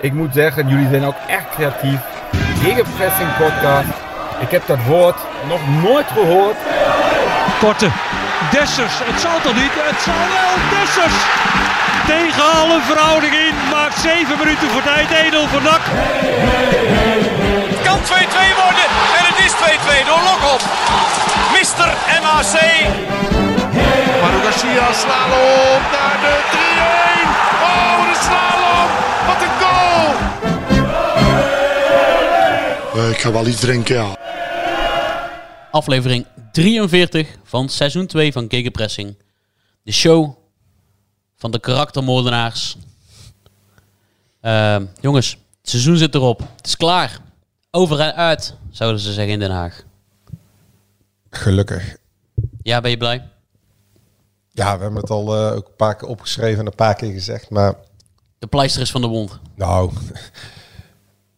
Ik moet zeggen, jullie zijn ook echt creatief. Gegenpressing podcast. Ik heb dat woord nog nooit gehoord. Korte. Dessers. Het zal toch niet? Het zal wel. Dessers. Tegen alle verhouding in. Maakt 7 minuten voor tijd. 1-0 voor NAC. Het kan 2-2 worden. En het is 2-2 door Lokop. Mister NAC. Manu Garcia slalom naar de 3-1. Oh, de slalom. Wat een goal. Ik ga wel iets drinken, ja. Aflevering 43 van seizoen 2 van Gegenpressing. De show van de karaktermoordenaars. Jongens, het seizoen zit erop. Het is klaar. Over en uit, zouden ze zeggen in Den Haag. Gelukkig. Ja, ben je blij? Ja, we hebben het al ook een paar keer opgeschreven en een paar keer gezegd, maar... De pleister is van de wond. Nou,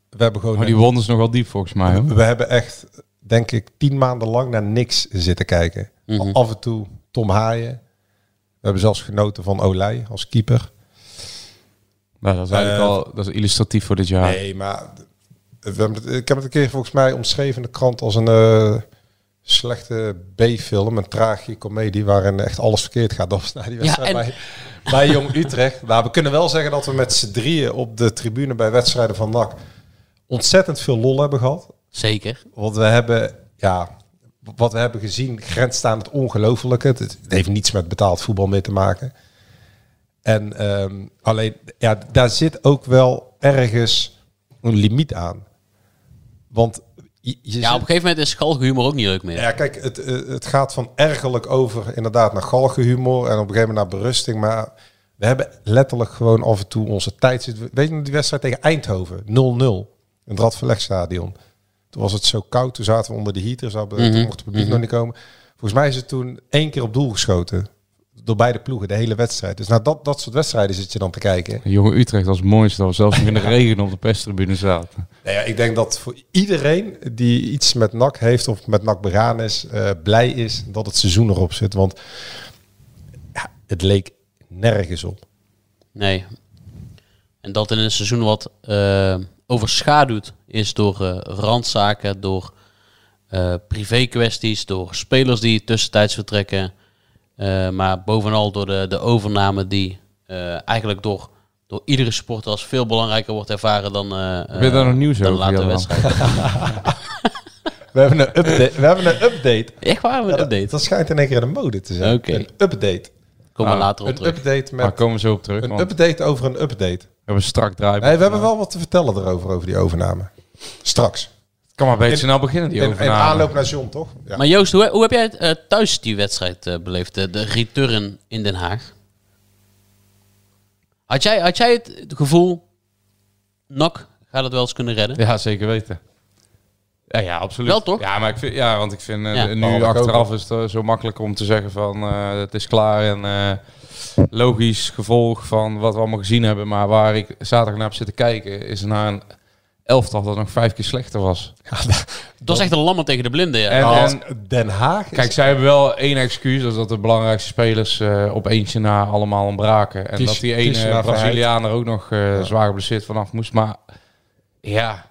we hebben gewoon... Maar die wond is nogal diep volgens mij. We hebben echt... denk ik 10 maanden lang naar niks zitten kijken. Mm-hmm. Af en toe Tom Haaien. We hebben zelfs genoten van Olij als keeper. Nou, dat is eigenlijk al dat is illustratief voor dit jaar. Nee, maar ik heb het een keer volgens mij omschreven in de krant als een slechte B-film, een tragische komedie waarin echt alles verkeerd gaat. Dat was na die wedstrijd bij Jong Utrecht. Nou, we kunnen wel zeggen dat we met z'n drieën op de tribune bij wedstrijden van NAC ontzettend veel lol hebben gehad. Zeker. Want we hebben, ja, wat we hebben gezien grenst aan het ongelofelijke. Het heeft niets met betaald voetbal mee te maken. En alleen, ja, daar zit ook wel ergens een limiet aan. Want je op een gegeven moment is galgenhumor ook niet leuk meer. Ja, kijk, het gaat van ergerlijk over inderdaad naar galgenhumor en op een gegeven moment naar berusting. Maar we hebben letterlijk gewoon af en toe onze tijd zit. Weet je nog die wedstrijd tegen Eindhoven? 0-0 in het Radverlegstadion. Toen was het zo koud, toen zaten we onder de heater, toen mocht het publiek nog niet komen. Volgens mij is het toen 1 keer op doel geschoten. Door beide ploegen, de hele wedstrijd. Dus naar dat soort wedstrijden zit je dan te kijken. Jonge Utrecht als mooiste, dat we zelfs nog in de regen op de perstribune zaten. Nou ja, ik denk dat voor iedereen die iets met NAC heeft of met NAC begaan is, blij is dat het seizoen erop zit. Want ja, het leek nergens op. Nee. En dat in een seizoen wat... overschaduwd is door randzaken, door privé kwesties, door spelers die tussentijds vertrekken. Maar bovenal door de overname die eigenlijk door iedere sporter als veel belangrijker wordt ervaren dan later wedstrijden. We hebben een update. Echt waar, een update? Dat schijnt in één keer in de mode te zijn. Okay. Een update. Komen we later op terug. Update met komen we zo op terug. Een update over een update. We hebben strak draaien. Nee, we hebben wel wat te vertellen erover, over die overname. Straks. Kan maar beter snel beginnen, die overname. In aanloop naar John, toch? Ja. Maar Joost, hoe heb jij het thuis die wedstrijd beleefd? De return in Den Haag. Had jij het gevoel... NAC gaat het wel eens kunnen redden? Ja, zeker weten. Ja, absoluut. Wel, toch? Ja, maar ik vind, want ik vind nu achteraf is het zo makkelijk om te zeggen van... het is klaar en... logisch gevolg van wat we allemaal gezien hebben, maar waar ik zaterdag naar heb zitten kijken is naar een elftal dat nog 5 keer slechter was. Ja, dat is echt een lammer tegen de blinden. Ja. En Den Haag. Kijk, zij hebben wel 1 excuus, dat is dat de belangrijkste spelers op eentje na allemaal ontbraken en dat die ene Braziliaan er ook nog zwaar geblesseerd vanaf moest. Maar ja,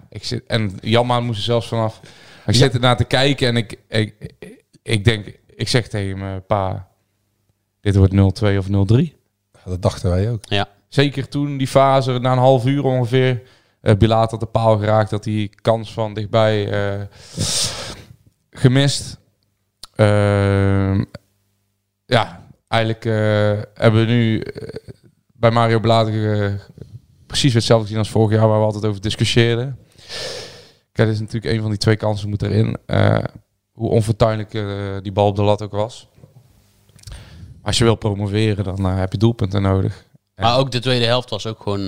Janmaat moest er zelfs vanaf. Ik zit ernaar te kijken en ik denk, ik zeg tegen mijn pa. Dit wordt 0-2 of 0-3. Dat dachten wij ook. Ja. Zeker toen die fase, na een half uur ongeveer... Bilaat had de paal geraakt, dat die kans van dichtbij gemist. Eigenlijk hebben we nu bij Mario Bilaat precies hetzelfde gezien als vorig jaar... waar we altijd over discussieerden. Kijk, dit is natuurlijk een van die 2 kansen moet erin. Hoe onfortuinlijk die bal op de lat ook was... Als je wil promoveren, dan heb je doelpunten nodig. Maar ook de tweede helft was ook gewoon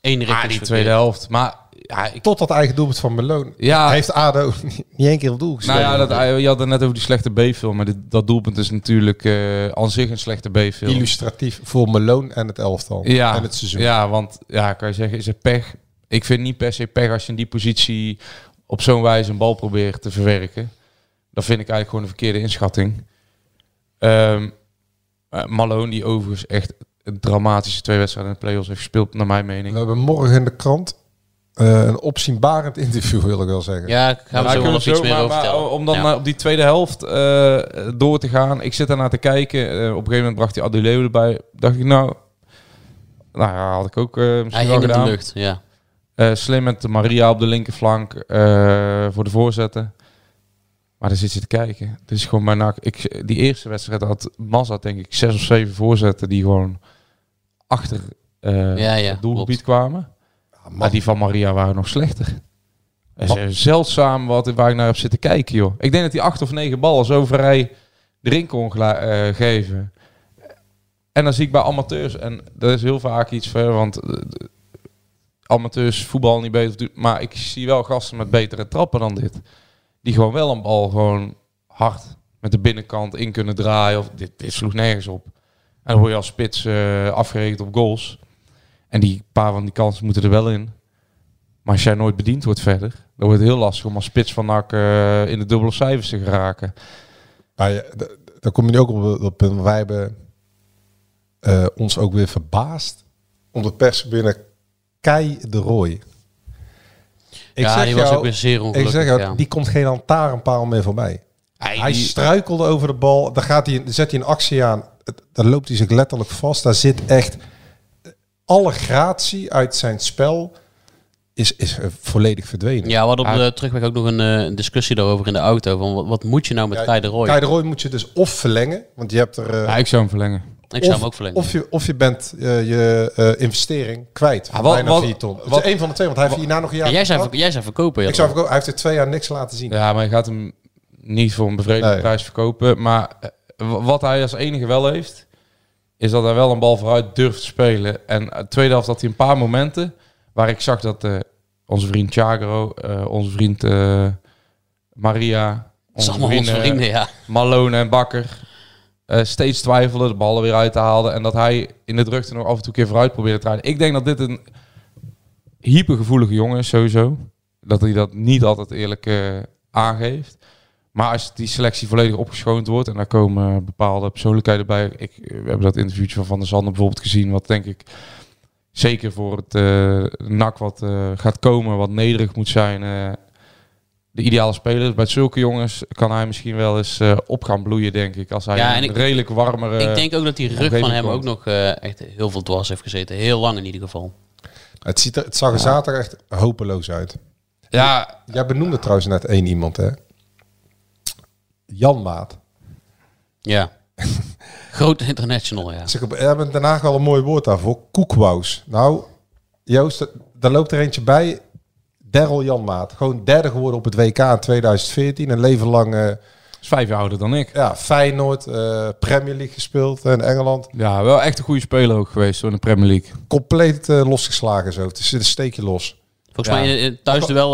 één richting. Ah, die tweede helft. Maar, ja, tot dat eigen doelpunt van Malone. Ja, heeft ADO niet 1 keer op doel gespeeld. Nou ja, je had het net over die slechte B-film. Maar dat doelpunt is natuurlijk aan zich een slechte B-film. Illustratief voor Malone en het elftal. Ja, en het seizoen. Ja, want ja, kan je zeggen, is het pech? Ik vind niet per se pech als je in die positie op zo'n wijze een bal probeert te verwerken. Dat vind ik eigenlijk gewoon een verkeerde inschatting. Malone, die overigens echt dramatische twee wedstrijden in de play-offs heeft gespeeld, naar mijn mening. We hebben morgen in de krant een opzienbarend interview, wil ik wel zeggen. Ja, daar gaan we zo nog iets meer over vertellen. Om dan op die tweede helft door te gaan. Ik zit daarnaar te kijken. Op een gegeven moment bracht hij Adileu erbij. Dacht ik, nou ja, had ik ook misschien wel gedaan. Hij hing in de lucht, ja. Slim met Maria op de linkerflank voor de voorzetten. Maar dan zit je te kijken. Het is gewoon bijna... Die eerste wedstrijd had Mazza, denk ik, 6 of 7 voorzetten die gewoon achter het doelgebied kwamen. Ja, maar die van Maria waren nog slechter. En ze hebben zeldzaam waar ik naar heb zitten kijken, joh. Ik denk dat die 8 of 9 ballen zo vrij erin kon geven. En dan zie ik bij amateurs, en dat is heel vaak iets ver, want... amateurs voetbal niet beter, maar ik zie wel gasten met betere trappen dan dit. Die gewoon wel een bal gewoon hard met de binnenkant in kunnen draaien. Of dit sloeg nergens op. En dan word je als spits afgerekend op goals. En die paar van die kansen moeten er wel in. Maar als jij nooit bediend wordt verder, dan wordt het heel lastig om als spits van NAC in de dubbele cijfers te geraken. Nou ja, daar kom je nu ook op dat punt. Wij hebben ons ook weer verbaasd om de pers binnen Kei de Roy. Die was ook weer zeer ongelukkig. Ik zeg jou, die komt geen lantaarnpaal meer voorbij. Hij struikelde over de bal. Dan zet hij een actie aan. Dan loopt hij zich letterlijk vast. Daar zit echt... Alle gratie uit zijn spel is volledig verdwenen. Ja, we hadden op de terugweg ook nog een discussie daarover in de auto. Van wat moet je nou met Kei de Roy? Kei de Roy moet je dus of verlengen. Want je hebt er... ik zou hem verlengen. Ik zou hem ook verlengen. Of je bent je investering kwijt. Bijna 4 ton. Het is 1 van de 2, want hij heeft hierna nog een jaar. Jij zou verkopen. Ja, ik zou verkopen. Hij heeft er 2 jaar niks laten zien. Ja, maar je gaat hem niet voor een bevredigende prijs verkopen. Maar wat hij als enige wel heeft, is dat hij wel een bal vooruit durft te spelen. En het tweede helft had hij een paar momenten waar ik zag dat onze vriend Thiago, onze vriend Maria, onze vrienden, Malone en Bakker, steeds twijfelde, de ballen weer uit te halen. En dat hij in de drukte nog af en toe een keer vooruit probeerde te rijden. Ik denk dat dit een hypergevoelige jongen is, sowieso. Dat hij dat niet altijd eerlijk aangeeft. Maar als die selectie volledig opgeschoond wordt en daar komen bepaalde persoonlijkheden bij. We hebben dat interviewtje van der Sander bijvoorbeeld gezien. Wat denk ik zeker voor het NAC wat gaat komen, wat nederig moet zijn. De ideale speler. Bij zulke jongens kan hij misschien wel eens op gaan bloeien, denk ik. Als hij redelijk warmer... Ik denk ook dat die rug van hem ook nog echt heel veel dwars heeft gezeten. Heel lang in ieder geval. Het zag er zaterdag echt hopeloos uit. Ja. Jij benoemde trouwens net 1 iemand, hè? Janmaat. Ja. Groot international, ja. Zeg, we hebben Den Haag wel een mooi woord daarvoor. Koekwous. Nou, Joost, daar loopt er eentje bij... Daryl Janmaat. Gewoon derde geworden op het WK in 2014. Een leven lang... is 5 jaar ouder dan ik. Ja, Feyenoord. Premier League gespeeld in Engeland. Ja, wel echt een goede speler ook geweest zo in de Premier League. Compleet losgeslagen zo. Het is een steekje los. Volgens mij in het thuisduel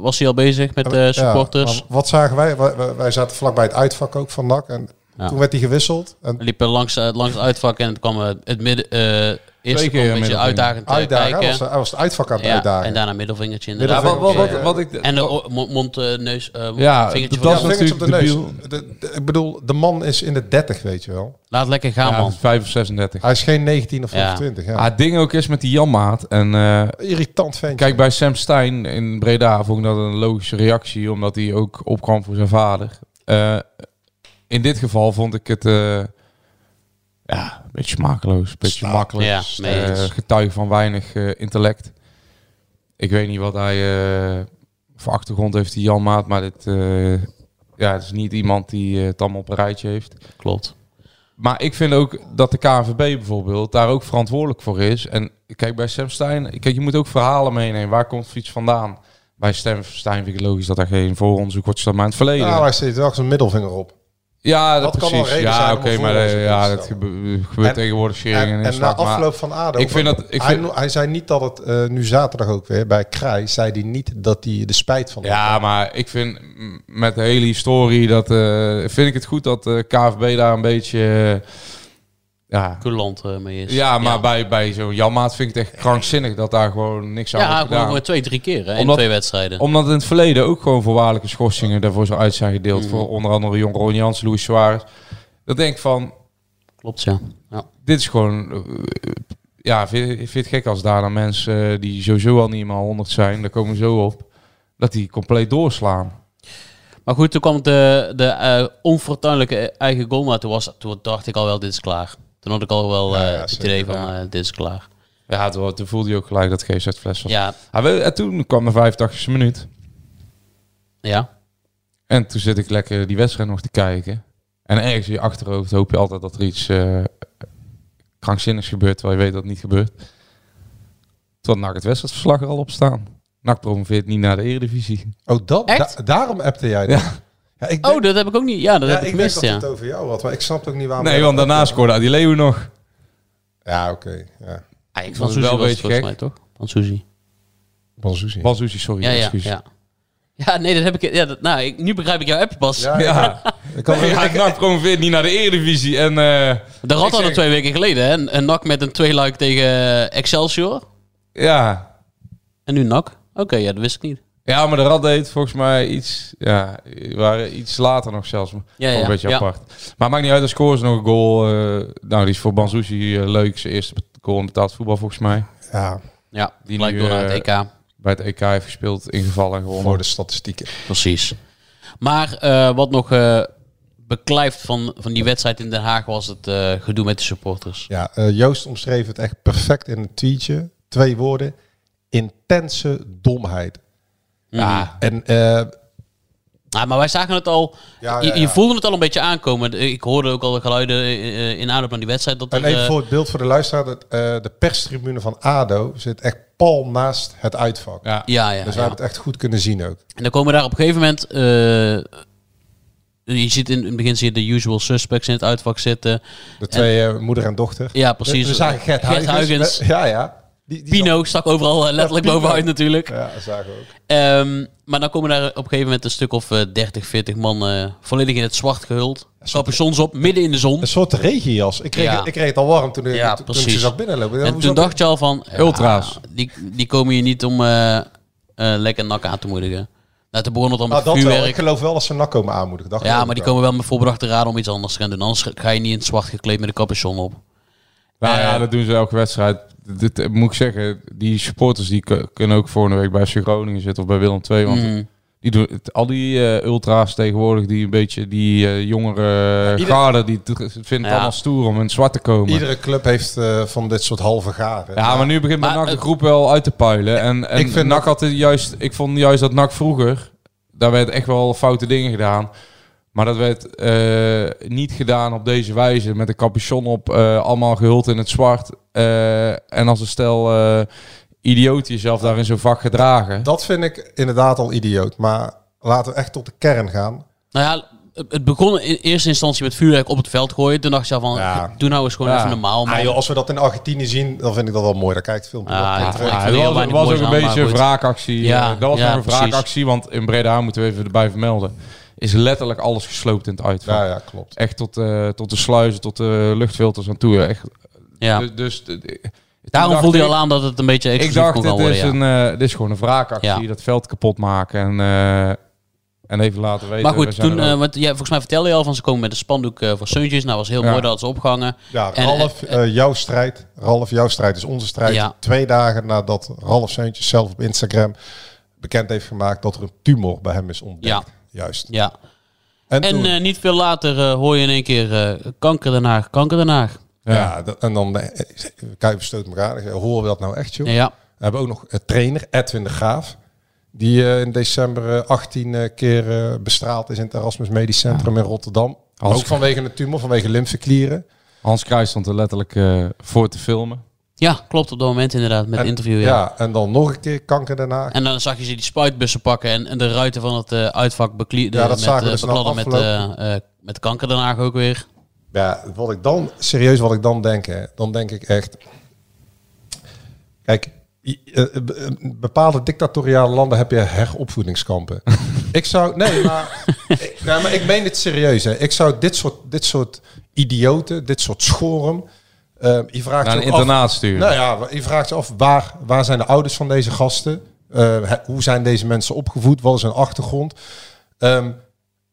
was hij al bezig met supporters. Ja, wat zagen wij? Wij zaten vlakbij het uitvak ook van NAC. En toen werd hij gewisseld. En liepen langs het uitvak en het kwam het midden... Eerst een beetje uitdagend kijken. Hij was het uitvak aan het uitdagen. En daarna middelvingertje in de en de mond-neus. Vingertje dat is natuurlijk op de neus. Ik bedoel, de man is in de 30, weet je wel. Laat lekker gaan, man. 5 of 36. Hij is geen 19 of 25. Ja. Het ding ook is met die Janmaat. Irritant ventje. Kijk, bij Sem Steijn in Breda vond ik dat een logische reactie. Omdat hij ook opkwam voor zijn vader. In dit geval vond ik het... een beetje smakeloos, een beetje makkelijk. Ja, getuige van weinig intellect. Ik weet niet wat hij voor achtergrond heeft, die Janmaat. Maar dit het is niet iemand die het allemaal op een rijtje heeft. Klopt. Maar ik vind ook dat de KNVB bijvoorbeeld daar ook verantwoordelijk voor is. En kijk, bij Sem Steijn... Kijk, je moet ook verhalen meenemen. Waar komt fiets vandaan? Bij Sem Steijn vind ik logisch dat er geen vooronderzoek wordt gedaan. Maar in het verleden... Nou, hij steekt wel zijn middelvinger op. Ja, dat precies. Kan wel reden zijn. Dat gebeurt tegenwoordig sharing en na afloop van ADO. Hij zei niet dat het nu zaterdag ook weer bij Krij zei hij niet dat hij de spijt van. Ja, maar ik vind met de hele historie dat vind ik het goed dat de KNVB daar een beetje coulant mee is. Ja, maar bij zo'n Janmaat vind ik het echt krankzinnig dat daar gewoon niks aan wordt gedaan. Ja, gewoon 2-3 keer hè, in 2 wedstrijden. Omdat in het verleden ook gewoon voorwaardelijke schorsingen daarvoor zo uit zijn gedeeld. Voor onder andere Jon Ron Jans, Louis Suarez. Dat denk ik van, Klopt, ja. Ja. Dit is gewoon... ja, vind het gek als daarna mensen die sowieso al niet helemaal 100 zijn, daar komen we zo op, dat die compleet doorslaan. Maar goed, toen kwam de onfortuinlijke eigen goal, maar toen dacht ik al wel, dit is klaar. Toen had ik al wel het idee van, dit is klaar. Ja, toen voelde je ook gelijk dat GZ Fles was. Ja. En toen kwam de 85e minuut. Ja. En toen zit ik lekker die wedstrijd nog te kijken. En ergens in je achterhoofd hoop je altijd dat er iets krankzinnigs gebeurt, terwijl je weet dat het niet gebeurt. Toen had NAC het wedstrijdverslag er al op staan. NAC promoveert niet naar de Eredivisie. Oh, dat? Daarom appte jij dat? Ja. Ja, ik denk, dat heb ik ook niet. Ja, dat heb ik gemist, ja. Ik dacht dat het over jou had, maar ik snap ook niet waarom. Nee, want daarna scoorde Adileu nog. Ja, oké. Ja. Ik vond het wel een beetje gek. Mij, toch? Bansouzi, sorry. Ja, ja, excuus. Ja. Ja, nee, dat heb ik... Ja, nu begrijp ik jouw appje pas. Ja, ja. NAC promoveert niet naar de Eredivisie. En, de Rat hadden 2 weken geleden, hè? Een NAC met een 2-luik tegen Excelsior. Ja. En nu NAC? Oké, ja, dat wist ik niet. Ja, maar de Rat deed volgens mij iets... Ja, waren iets later nog zelfs. Een beetje apart. Maar maakt niet uit, de score is nog een goal. Nou, die is voor Bansouzi leuk. Zijn eerste goal in betaald voetbal, volgens mij. Ja. Ja, die lijkt door naar het EK. Bij het EK heeft gespeeld, ingevallen en gewonnen. Voor de statistieken. Precies. Maar wat nog beklijft van die wedstrijd in Den Haag was het gedoe met de supporters. Ja, Joost omschreef het echt perfect in een tweetje. 2 woorden. Intense domheid. Ja. En... maar wij zagen het al, je voelde het al een beetje aankomen. Ik hoorde ook al de geluiden in aanloop naar die wedstrijd. Dat en even voor het beeld voor de luisteraar, de perstribune van ADO zit echt pal naast het uitvak. Ja. Dus we hebben het echt goed kunnen zien ook. En dan komen we daar op een gegeven moment, je ziet in het begin de usual suspects in het uitvak zitten. De 2 moeder en dochter. Ja, precies. We zagen Gert Huygens. Ja. Pino stak overal letterlijk bovenuit natuurlijk. Ja, dat zagen we ook. Maar dan komen daar op een gegeven moment een stuk of 30, 40 man volledig in het zwart gehuld. Capuchons op, midden in de zon. Een soort regenjas. Ik kreeg het al warm toen ik ze zag binnenlopen. En toen dacht je al van... Ultra's. Die komen hier niet om lekker NAC aan te moedigen. Nou, toen begon het al met vuurwerk. Ik geloof wel dat ze NAC komen aanmoedigen. Maar die komen wel met voorbedachte raden om iets anders te gaan doen. Anders ga je niet in het zwart gekleed met een capuchon op. Nou ja, dat doen ze elke wedstrijd. Dit moet ik zeggen, die supporters die kunnen ook volgende week bij FC Groningen zitten of bij Willem II. Want die doen al die ultra's tegenwoordig, die een beetje die jongere garden, die vinden het allemaal stoer om in het zwart te komen. Iedere club heeft van dit soort halve garen. Ja, maar nu begint met NAC de groep wel uit te puilen. En ik vind NAC altijd juist, ik vond juist dat NAC vroeger, daar werd echt wel foute dingen gedaan. Maar dat werd niet gedaan op deze wijze. Met een capuchon op, allemaal gehuld in het zwart. En als een stel idioot jezelf daar in zo'n vak gedragen. Dat vind ik inderdaad al idioot. Maar laten we echt tot de kern gaan. Nou ja, het begon in eerste instantie met vuurwerk op het veld gooien. Toen dacht je van, doe nou eens gewoon even normaal. Maar joh, als we dat in Argentinië zien, dan vind ik dat wel mooi. Daar kijkt het filmpje Het was ook een beetje een wraakactie. Dat was nog een wraakactie, want in Breda moeten we even erbij vermelden. Is letterlijk alles gesloopt in het uitvak. Ja, klopt. Echt tot de sluizen, tot de luchtfilters aan toe. Echt. Ja. Daarom voelde je al aan dat het een beetje exclusief kon worden. Ik dacht, dit is gewoon een wraakactie. Ja. Dat veld kapot maken en even laten weten. Maar goed, toen, volgens mij vertelde je al van ze komen met een spandoek voor Söntjes. Nou, was heel mooi dat ze opgehangen. Ja, en, Ralf, jouw strijd. Ralf, jouw strijd is onze strijd. Ja. 2 dagen nadat Ralf Söntjes zelf op Instagram bekend heeft gemaakt dat er een tumor bij hem is ontdekt. Ja. Juist. Ja. En niet veel later hoor je in één keer kanker Den Haag. Ja, en dan kijk, we stoten elkaar. Horen we dat nou echt, joh? Ja. We hebben ook nog trainer Edwin de Graaf. Die in december 18 keer bestraald is in het Erasmus Medisch Centrum in Rotterdam. Ook vanwege een tumor, vanwege lymfeklieren. Hans Kruijs stond er letterlijk voor te filmen. Ja, klopt op dat moment inderdaad, met het interview. Ja. En dan nog een keer kanker daarna. En dan zag je ze die spuitbussen pakken en de ruiten van het uitvak bekladden met kanker daarna ook weer. Ja, wat ik dan denk, hè, dan denk ik echt... Kijk, bepaalde dictatoriale landen heb je heropvoedingskampen. Maar ik meen dit serieus. Hè. Ik zou dit soort idioten, dit soort schoren... je vraagt naar een internaat sturen. Nou ja, je vraagt je af, waar zijn de ouders van deze gasten? Hoe zijn deze mensen opgevoed? Wat is hun achtergrond?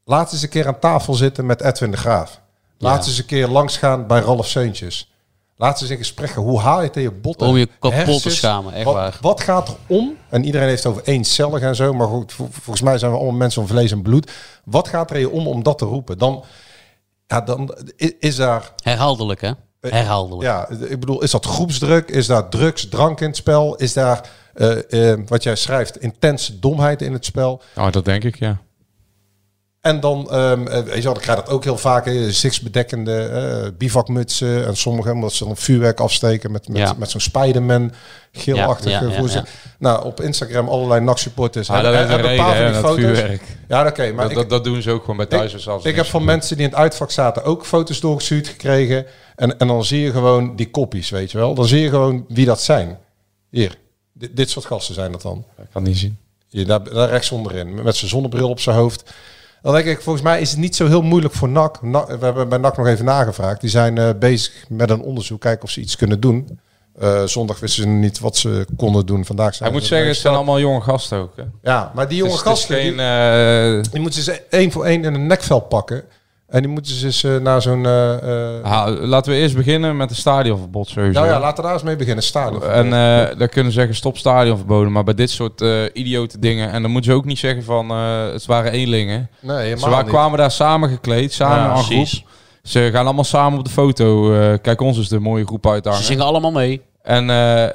Laat eens een keer aan tafel zitten met Edwin de Graaf. Laat ze eens een keer langsgaan bij Ralf Söntjes. Laat ze eens in gesprek gaan. Hoe haal je tegen je botten? Om je kapot te schamen, echt waar. Wat gaat er om? En iedereen heeft het over eencellig en zo. Maar goed, volgens mij zijn we allemaal mensen van vlees en bloed. Wat gaat er je om dat te roepen? Dan is daar... Herhaaldelijk, hè? Herhaaldelijk. Ja, ik bedoel, is dat groepsdruk? Is daar drugs, drank in het spel? Is daar, wat jij schrijft, intense domheid in het spel? Oh, dat denk ik, ja. En dan, ik krijg dat ook heel vaak, zichtsbedekkende bivakmutsen. En sommigen, omdat ze dan vuurwerk afsteken met zo'n Spiderman, geelachtige voorzien. Ja. Nou, op Instagram allerlei NAC-supporters. Ja, dat is een reden, dat foto's. Vuurwerk. Ja, oké. Maar dat doen ze ook gewoon bij thuis. Ik heb van mensen die in het uitvak zaten ook foto's doorgestuurd gekregen. En dan zie je gewoon die kopies, weet je wel. Dan zie je gewoon wie dat zijn. Hier, dit soort gasten zijn dat dan. Ik kan niet zien. Hier, daar rechts onderin, met zijn zonnebril op zijn hoofd. Dan denk ik, volgens mij is het niet zo heel moeilijk voor NAC. We hebben bij NAC nog even nagevraagd. Die zijn bezig met een onderzoek. Kijken of ze iets kunnen doen. Zondag wisten ze niet wat ze konden doen. Vandaag zijn moet zeggen, het zijn allemaal jonge gasten ook. Hè? Ja, maar die jonge gasten... Die moeten ze één voor één in een nekvel pakken. En die moeten ze eens naar zo'n... laten we eerst beginnen met een stadionverbod sowieso. Nou ja, laten we daar eens mee beginnen. En dan kunnen ze zeggen, stop stadionverboden. Maar bij dit soort idiote dingen... En dan moeten ze ook niet zeggen van... het waren eenlingen. Nee, ze kwamen daar samen gekleed. Samen aan groep. Ze gaan allemaal samen op de foto. Kijk, ons is de mooie groep uithangen. Ze zingen allemaal mee. En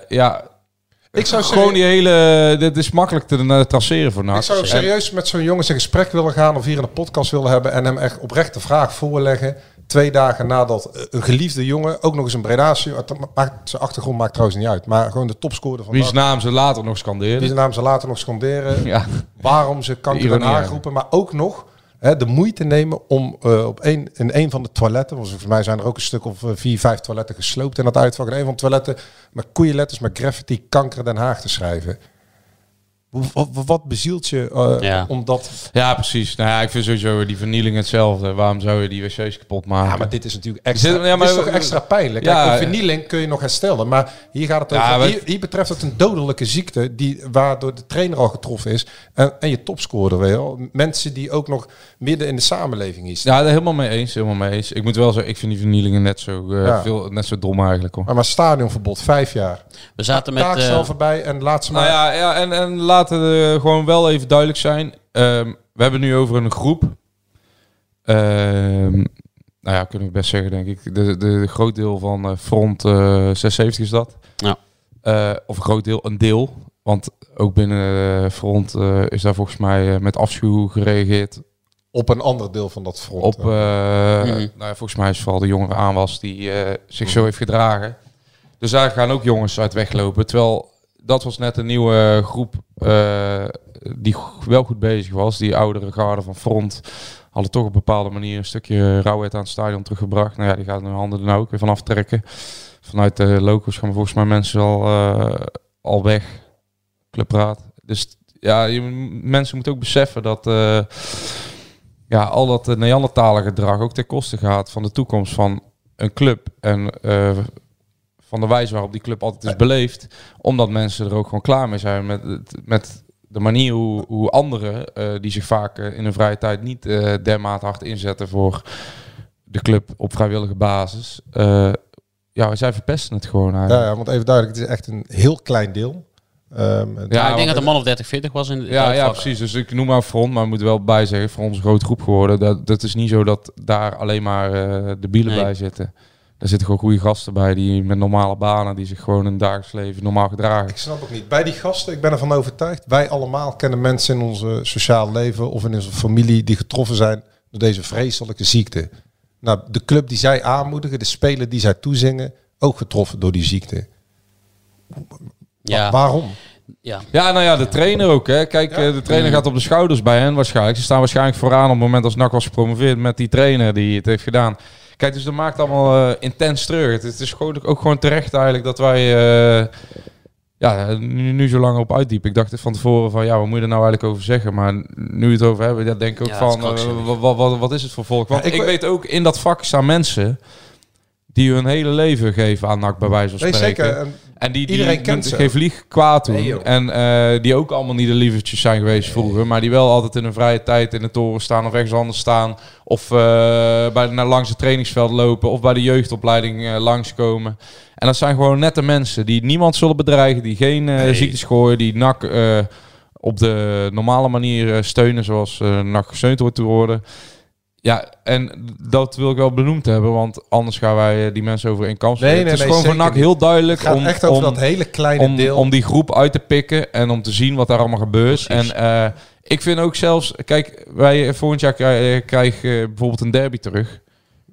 ik zou gewoon die hele... Dit is makkelijk te traceren voor NAC. Ik zou serieus met zo'n jongens in gesprek willen gaan... of hier in de podcast willen hebben... en hem echt oprecht de vraag voorleggen... 2 dagen nadat een geliefde jongen... ook nog eens een Bredaasje... zijn achtergrond maakt trouwens niet uit... maar gewoon de topscorer van... Wie zijn naam ze later nog scanderen. Ja. Waarom ze kanker en aangroepen... maar ook nog de moeite nemen... om in een van de toiletten... want voor mij zijn er ook een stuk of 4, 5 toiletten gesloopt... in dat uitvak. In een van de toiletten... met koeienletters, met graffiti... kanker Den Haag te schrijven... Wat bezielt je omdat... Ja, precies. Nou ja, ik vind sowieso die vernieling hetzelfde. Waarom zou je die wc's kapot maken? Ja, maar dit is natuurlijk extra, dit is toch extra pijnlijk. Ja, kijk, vernieling kun je nog herstellen. Maar hier gaat het over... Hier betreft het een dodelijke ziekte... waardoor de trainer al getroffen is. En je topscorer wel. Mensen die ook nog midden in de samenleving is. Ja, daar helemaal mee eens. Ik moet wel zeggen, ik vind die vernielingen net zo dom eigenlijk. Hoor. Maar stadionverbod, 5 jaar. We zaten met... Taak voorbij en laat ze maar... Laten we gewoon wel even duidelijk zijn. We hebben nu over een groep. Kunnen we best zeggen, denk ik. De groot deel van Front 76 is dat. Ja. Of een deel. Want ook binnen Front is daar volgens mij met afschuw gereageerd. Op een ander deel van dat Front. Volgens mij is vooral de jongere aanwas die zich zo heeft gedragen. Dus daar gaan ook jongens uit weglopen. Terwijl... Dat was net een nieuwe groep die wel goed bezig was. Die oudere garde van Front hadden toch op een bepaalde manier een stukje rauwheid aan het stadion teruggebracht. Nou ja, die gaat hun handen er nou ook weer van aftrekken. Vanuit de locals gaan volgens mij mensen al weg. Clubraad. Dus ja, mensen moeten ook beseffen dat al dat Neandertalen gedrag ook ten koste gaat van de toekomst van een club. En... van de wijze waarop die club altijd is beleefd. Omdat mensen er ook gewoon klaar mee zijn. Met de manier hoe anderen... die zich vaak in hun vrije tijd niet dermate hard inzetten... voor de club op vrijwillige basis. Zij verpesten het gewoon eigenlijk. Ja, want even duidelijk, het is echt een heel klein deel. Ik denk dat een man of 30, 40 was in de uitvak. Ja, precies. Dus ik noem maar Front, maar moet wel bijzeggen... Front is een grote groep geworden. Dat is niet zo dat daar alleen maar debielen bij zitten... Er zitten gewoon goede gasten bij die met normale banen... die zich gewoon in het dagelijks leven normaal gedragen. Ik snap ook niet. Bij die gasten, ik ben ervan overtuigd... wij allemaal kennen mensen in onze sociaal leven... of in onze familie die getroffen zijn door deze vreselijke ziekte. Nou, de club die zij aanmoedigen, de speler die zij toezingen... ook getroffen door die ziekte. Ja. Waarom? Ja. De trainer ook. Hè. Kijk, de trainer gaat op de schouders bij hen waarschijnlijk. Ze staan waarschijnlijk vooraan op het moment als NAC was gepromoveerd... met die trainer die het heeft gedaan... Kijk, dus dat maakt allemaal intens terug. Het is ook gewoon terecht eigenlijk dat wij nu zo lang op uitdiepen. Ik dacht het van tevoren van, wat moet je er nou eigenlijk over zeggen? Maar nu we het over hebben, denk ik ook wat is het voor volk? Want ik weet ook, in dat vak staan mensen die hun hele leven geven aan NAC bij wijze van spreken. Zeker. En iedereen kent ze. Geen vlieg kwaad doen. Nee, en die ook allemaal niet de lievertjes zijn geweest vroeger. Maar die wel altijd in hun vrije tijd in de toren staan of ergens anders staan. Of naar langs het trainingsveld lopen. Of bij de jeugdopleiding langskomen. En dat zijn gewoon nette mensen die niemand zullen bedreigen. Die geen ziektes gooien. Die NAC op de normale manier steunen zoals NAC gesteund wordt te worden. Ja, en dat wil ik wel benoemd hebben, want anders gaan wij die mensen over in kamp spelen. Het is gewoon voor NAC heel duidelijk het gaat om, echt over dat hele kleine deel. Om die groep uit te pikken en om te zien wat daar allemaal gebeurt. Precies. En ik vind ook zelfs, kijk, wij volgend jaar krijgen bijvoorbeeld een derby terug.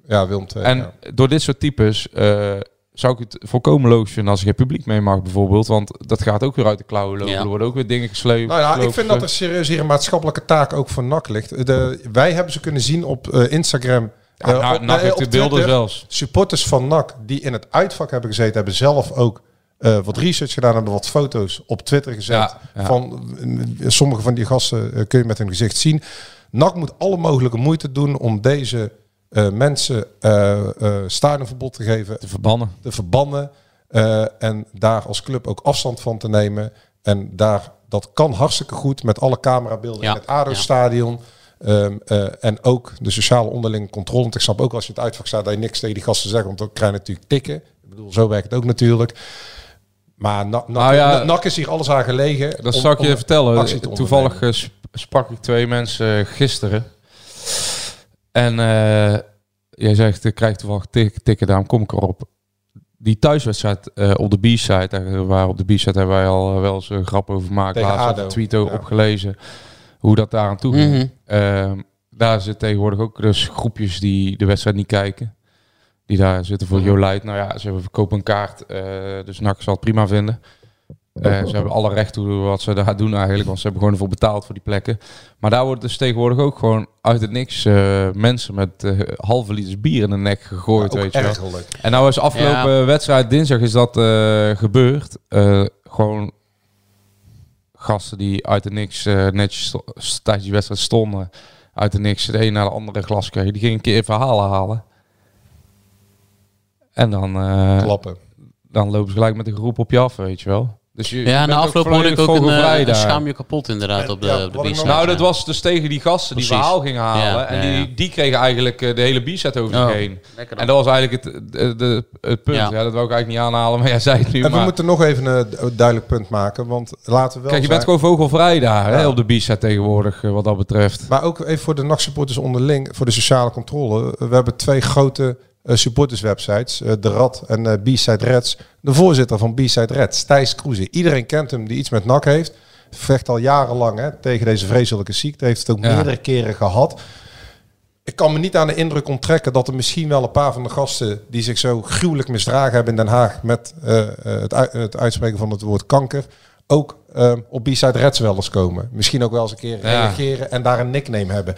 Ja, Willem II. En door dit soort types zou ik het volkomen logisch vinden als er geen publiek mee mag bijvoorbeeld. Want dat gaat ook weer uit de klauwen lopen. Ja. Er worden ook weer dingen gesleept. Nou ja, ik vind dat er serieus hier een maatschappelijke taak ook voor NAC ligt. Wij hebben ze kunnen zien op Instagram. Ja, NAC heeft de beelden zelfs. Supporters van NAC die in het uitvak hebben gezeten, hebben zelf ook wat research gedaan, hebben wat foto's op Twitter gezet. Ja, ja. Van, sommige van die gasten kun je met hun gezicht zien. NAC moet alle mogelijke moeite doen om deze mensen stadionverbod te geven. Te verbannen. En daar als club ook afstand van te nemen. En daar, dat kan hartstikke goed met alle camerabeelden in het ADO-stadion. En ook de sociale onderlinge controle. Want ik snap ook als je het uitvak staat dat je niks tegen die gasten zegt. Want dan krijg je natuurlijk tikken. Ik bedoel, zo werkt het ook natuurlijk. Maar NAC is hier alles aan gelegen. Dat zou ik je vertellen. Toevallig sprak ik twee mensen gisteren. En jij zegt, ik krijg toevallig tikken, daarom kom ik erop. Die thuiswedstrijd op de B-Side, waar op de B-Side hebben wij al wel eens een grap over gemaakt. Laatst een tweet opgelezen, hoe dat daar aan toe ging. Daar zitten tegenwoordig ook dus groepjes die de wedstrijd niet kijken. Die daar zitten voor Jolijt. Nou ja, ze verkopen een kaart, dus NAC zal het prima vinden. Ze hebben alle recht toe wat ze daar doen eigenlijk, want ze hebben gewoon ervoor betaald voor die plekken. Maar daar wordt dus tegenwoordig ook gewoon uit het niks mensen met halve liters bier in de nek gegooid. Ja, weet je wel. En nou is afgelopen wedstrijd dinsdag is dat gebeurd. Gewoon gasten die uit het niks netjes tijdens die wedstrijd stonden, uit het niks de een naar de andere glas kregen. Die gingen een keer verhalen halen. En dan klappen. Dan lopen ze gelijk met de groep op je af, weet je wel. Dus ja, na afloop hoorde ik ook een schaam je kapot inderdaad op de B-set. Nou, dat was dus tegen die gasten die verhaal gingen halen. Ja, en die kregen eigenlijk de hele B-set over zich heen. En dat was eigenlijk het punt. Ja. Ja, dat wou ik eigenlijk niet aanhalen, maar jij zei het nu. En we moeten nog even een duidelijk punt maken, want laten we wel kijk, je bent gewoon vogelvrij daar hè, op de B-set tegenwoordig, wat dat betreft. Maar ook even voor de nachtsupporters onderling, voor de sociale controle. We hebben twee grote supporterswebsites, De Rat en B-Side Reds. De voorzitter van B-Side Reds, Thijs Kroeze. Iedereen kent hem die iets met NAC heeft. Vecht al jarenlang tegen deze vreselijke ziekte. Heeft het ook meerdere keren gehad. Ik kan me niet aan de indruk onttrekken dat er misschien wel een paar van de gasten die zich zo gruwelijk misdragen hebben in Den Haag met het uitspreken van het woord kanker, ook op B-Side Reds wel eens komen. Misschien ook wel eens een keer reageren en daar een nickname hebben.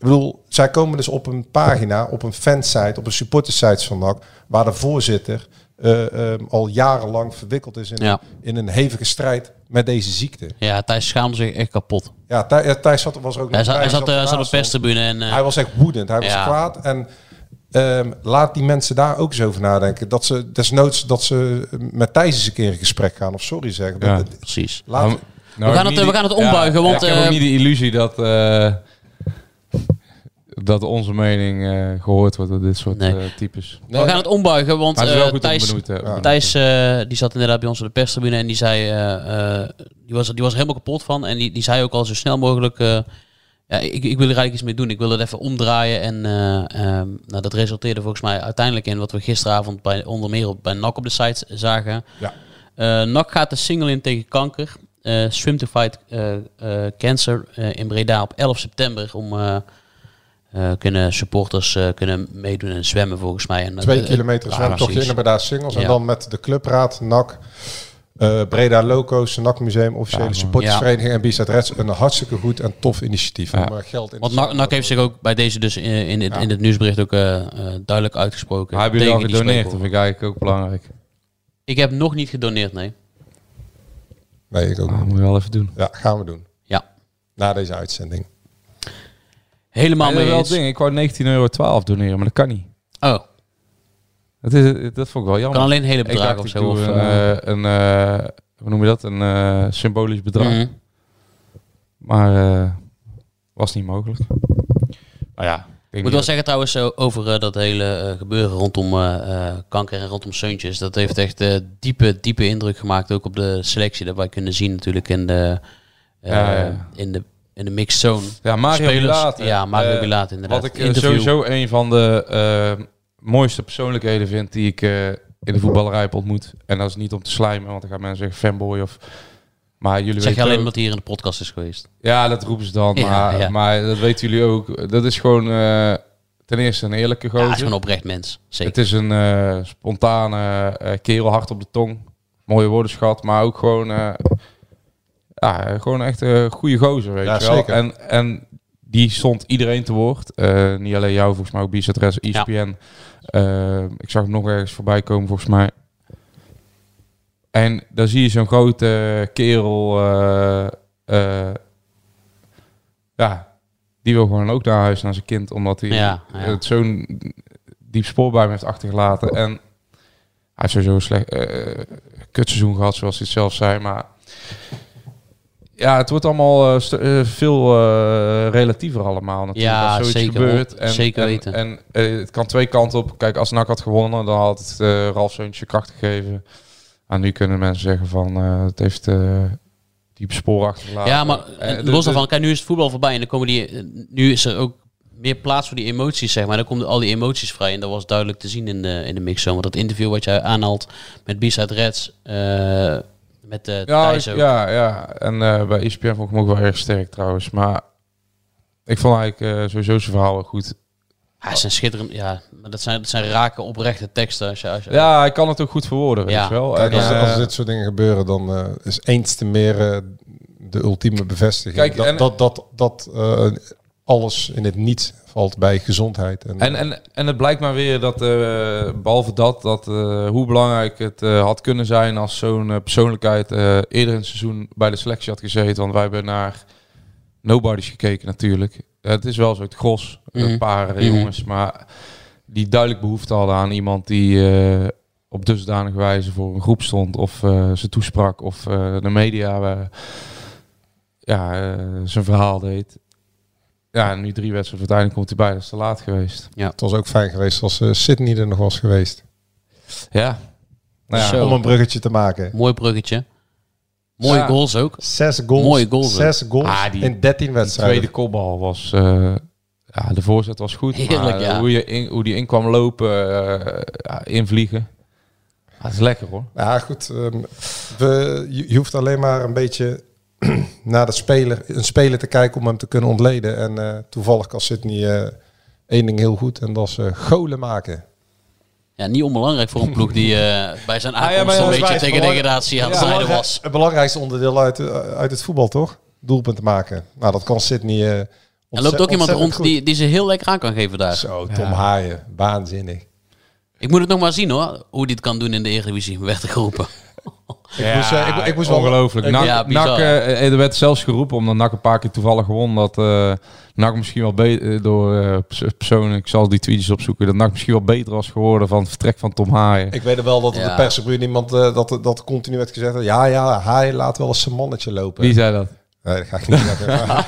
Ik bedoel, zij komen dus op een pagina, op een fansite, op een supportersite van NAC, waar de voorzitter al jarenlang verwikkeld is in een hevige strijd met deze ziekte. Ja, Thijs schaamde zich echt kapot. Ja, Thijs was er ook nog. Hij zat op de perstribune. En hij was echt woedend, hij was kwaad. En laat die mensen daar ook eens over nadenken. Dat ze desnoods dat ze met Thijs eens een keer in gesprek gaan of sorry zeggen. Ja, precies. Nou, we gaan het ombuigen. Want ik heb ook niet de illusie dat dat onze mening gehoord wordt door dit soort types. Nee. We gaan het ombuigen, want Thijs die zat inderdaad bij ons op de perstribune en die zei, die was er helemaal kapot van. En die zei ook al zo snel mogelijk, ik wil er eigenlijk iets mee doen. Ik wil het even omdraaien. En dat resulteerde volgens mij uiteindelijk in wat we gisteravond onder meer bij NAC op de site zagen. Ja. NAC gaat de single in tegen kanker. Swim to Fight Cancer in Breda op 11 september om kunnen supporters kunnen meedoen en zwemmen volgens mij. En 2 kilometer zwemtochtje in Breda Singles. Ja. En dan met de clubraad, NAC, Breda Loco's, NAC Museum, officiële supportersvereniging en B-Side Reds. Een hartstikke goed en tof initiatief. Ja. Geld in. Want NAC heeft zich ook bij deze dus in het nieuwsbericht ook duidelijk uitgesproken. Maar hebben jullie al gedoneerd? Dat vind ik eigenlijk ook belangrijk. Ik heb nog niet gedoneerd, nee. Nee, ik ook niet. Dat moet je wel even doen. Ja, gaan we doen. Ja. Na deze uitzending. Helemaal mee eens. Ik wou €19,12 doneren, maar dat kan niet. Oh. Dat vond ik wel jammer. Kan alleen hele bedragen of zo. Hoe noem je dat? Een symbolisch bedrag. Mm. Maar was niet mogelijk. Nou ja. Ik moet wel zeggen trouwens over dat hele gebeuren rondom kanker en rondom Söntjes. Dat heeft echt diepe indruk gemaakt. Ook op de selectie. Dat wij kunnen zien natuurlijk in de mixed zone. Ja, Mario Ribiera inderdaad. Wat ik sowieso een van de mooiste persoonlijkheden vind die ik in de voetballerij heb ontmoet. En dat is niet om te slijmen, want dan gaan mensen zeggen fanboy of... Maar jullie zeg je alleen omdat hij hier in de podcast is geweest. Ja, dat roepen ze dan. Ja, maar dat weten jullie ook. Dat is gewoon ten eerste een eerlijke gozer. Ja, hij is een oprecht mens. Zeker. Het is een spontane kerel, hard op de tong. Mooie woordenschat, maar ook gewoon... gewoon echt een goede gozer, weet je wel. Zeker. En die stond iedereen te woord. Niet alleen jou, volgens mij ook B-Side Reds, ESPN. Ja. Ik zag hem nog ergens voorbij komen, volgens mij. En dan zie je zo'n grote kerel... die wil gewoon ook naar huis, naar zijn kind. Omdat hij het zo'n diep spoor bij hem heeft achtergelaten. En hij heeft sowieso een slecht kutseizoen gehad, zoals hij het zelf zei. Maar... ja, het wordt allemaal veel relatiever allemaal natuurlijk. Ja, als zoiets zeker gebeurt. Zeker weten. En het kan twee kanten op. Kijk, als NAC had gewonnen, dan had het Ralf Söntjes kracht gegeven. En nu kunnen mensen zeggen van, het heeft diepe sporen achtergelaten. Ja, maar los daarvan, kijk, nu is het voetbal voorbij. En dan komen nu is er ook meer plaats voor die emoties, zeg maar. Dan komen al die emoties vrij. En dat was duidelijk te zien in de mixzone. Want dat interview wat jij aanhaalt met B-Side Reds... met Thijs ook. Ja. En bij ESPN vond ik hem ook wel erg sterk trouwens. Maar ik vond eigenlijk sowieso zijn verhaal goed. Hij is een schitterend... Ja, maar dat zijn rake, oprechte teksten. Als je hij kan het ook goed verwoorden, weet je wel. Kijk, als dit soort dingen gebeuren, dan is eens te meer de ultieme bevestiging. Kijk, dat alles in het niet valt bij gezondheid. En het blijkt maar weer dat, behalve dat hoe belangrijk het had kunnen zijn als zo'n persoonlijkheid eerder in het seizoen bij de selectie had gezeten. Want wij hebben naar nobody's gekeken natuurlijk. Het is wel zo het gros, een paar jongens, maar die duidelijk behoefte hadden aan iemand die op dusdanige wijze voor een groep stond of ze toesprak of de media zijn verhaal deed. Ja, en nu 3 wedstrijden, uiteindelijk komt hij bij. Dat is te laat geweest. Ja. Het was ook fijn geweest als Sydney er nog was geweest. Ja. Om een bruggetje te maken. Mooi bruggetje. Mooie goals ook. 6 goals. Mooie goals. 6 goals in 13 wedstrijden. De tweede kopbal was... de voorzet was goed. Heerlijk, maar hoe die in kwam lopen, invliegen. Dat is lekker hoor. Ja, goed. Je hoeft alleen maar een beetje... naar een speler te kijken om hem te kunnen ontleden. En toevallig kan Sydney één ding heel goed. En dat is golen maken. Ja, niet onbelangrijk voor een ploeg die bij zijn aankomst een beetje tegen degradatie aan het strijden was. Het belangrijkste onderdeel uit het voetbal, toch? Doelpunten maken. Nou, dat kan Sydney... er loopt ook iemand rond die ze heel lekker aan kan geven daar. Zo, Tom Haaien. Waanzinnig. Ik moet het nog maar zien hoor, hoe dit kan doen in de Eredivisie. Werd er geroepen. Ik moest ongelooflijk. NAC, er werd zelfs geroepen, omdat NAC een paar keer toevallig won, dat NAC misschien wel beter door personen, ik zal die tweetjes opzoeken, dat NAC misschien wel beter was geworden van het vertrek van Tom Haaien. Ik weet er wel dat op de persbureau iemand dat continu werd gezegd. Haaien laat wel eens zijn mannetje lopen. Wie zei dat? Nee, dat ga ik niet zeggen.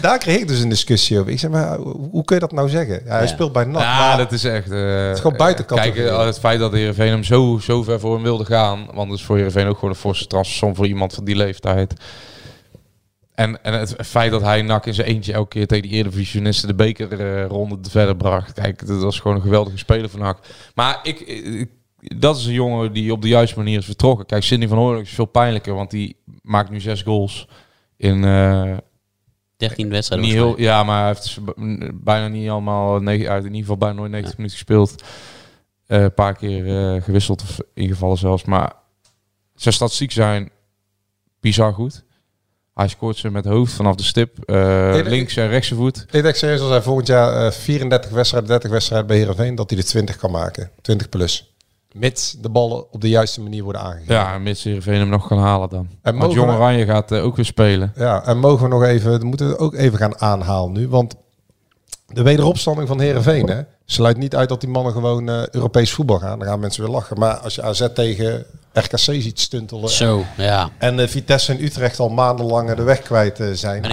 Daar kreeg ik dus een discussie over. Ik zeg, maar hoe kun je dat nou zeggen? Ja, hij speelt bij NAC. Ja, dat is echt... het is gewoon buitenkant. Kijk, het feit dat de Heerenveen hem zo ver voor hem wilde gaan... want dat is voor Heerenveen ook gewoon een forse transfersom voor iemand van die leeftijd. En het feit dat hij NAC in zijn eentje elke keer tegen die Eredivisionisten de bekerronde verder bracht. Kijk, dat was gewoon een geweldige speler van NAC. Maar dat is een jongen die op de juiste manier is vertrokken. Kijk, Sydney van Hooijdonk is veel pijnlijker, want die maakt nu 6 goals in 13 wedstrijden. Niet heel, maar hij heeft bijna niet allemaal, in ieder geval bijna nooit 90 minuten gespeeld. Een paar keer gewisseld of ingevallen zelfs. Maar zijn statistiek zijn bizar goed. Hij scoort ze met hoofd vanaf de stip, links en rechtse voet. Ik denk serieus als hij volgend jaar 34 wedstrijden, 30 wedstrijden bij Heerenveen, dat hij de 20 kan maken. 20 plus. Mits de ballen op de juiste manier worden aangegeven. Ja, mits Heerenveen hem nog kan halen dan. Want Jong Oranje gaat ook weer spelen. Ja, en mogen we nog even... moeten we ook even gaan aanhalen nu. Want de wederopstanding van Heerenveen, hè? Sluit niet uit dat die mannen gewoon Europees voetbal gaan. Dan gaan mensen weer lachen. Maar als je AZ tegen RKC ziet stuntelen. Zo, ja. En Vitesse en Utrecht al maandenlang de weg kwijt zijn. En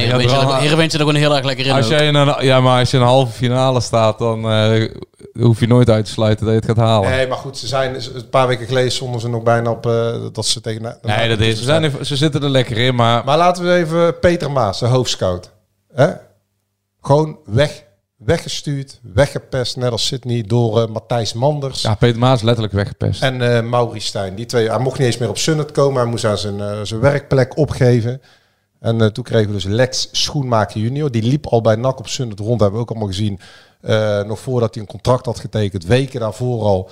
Heerenveen zit ook heel erg lekker in. Als jij in als je in een halve finale staat, dan hoef je nooit uit te sluiten dat je het gaat halen. Nee, maar goed, ze zijn een paar weken geleden stonden ze nog bijna op dat ze tegen... Nee, dat is, ze zitten er lekker in, maar... Maar laten we even Peter Maas, de hoofdscout. Hè? Gewoon weggestuurd, weggepest, net als Sydney, door Matthijs Manders. Ja, Peter Maas letterlijk weggepest. En Maurice Steijn. Die twee, hij mocht niet eens meer op Sunnet komen. Hij moest aan zijn werkplek opgeven. En toen kregen we dus Lex Schoenmaker junior. Die liep al bij NAC op Sunnet rond. Dat hebben we ook allemaal gezien. Nog voordat hij een contract had getekend. Weken daarvoor al.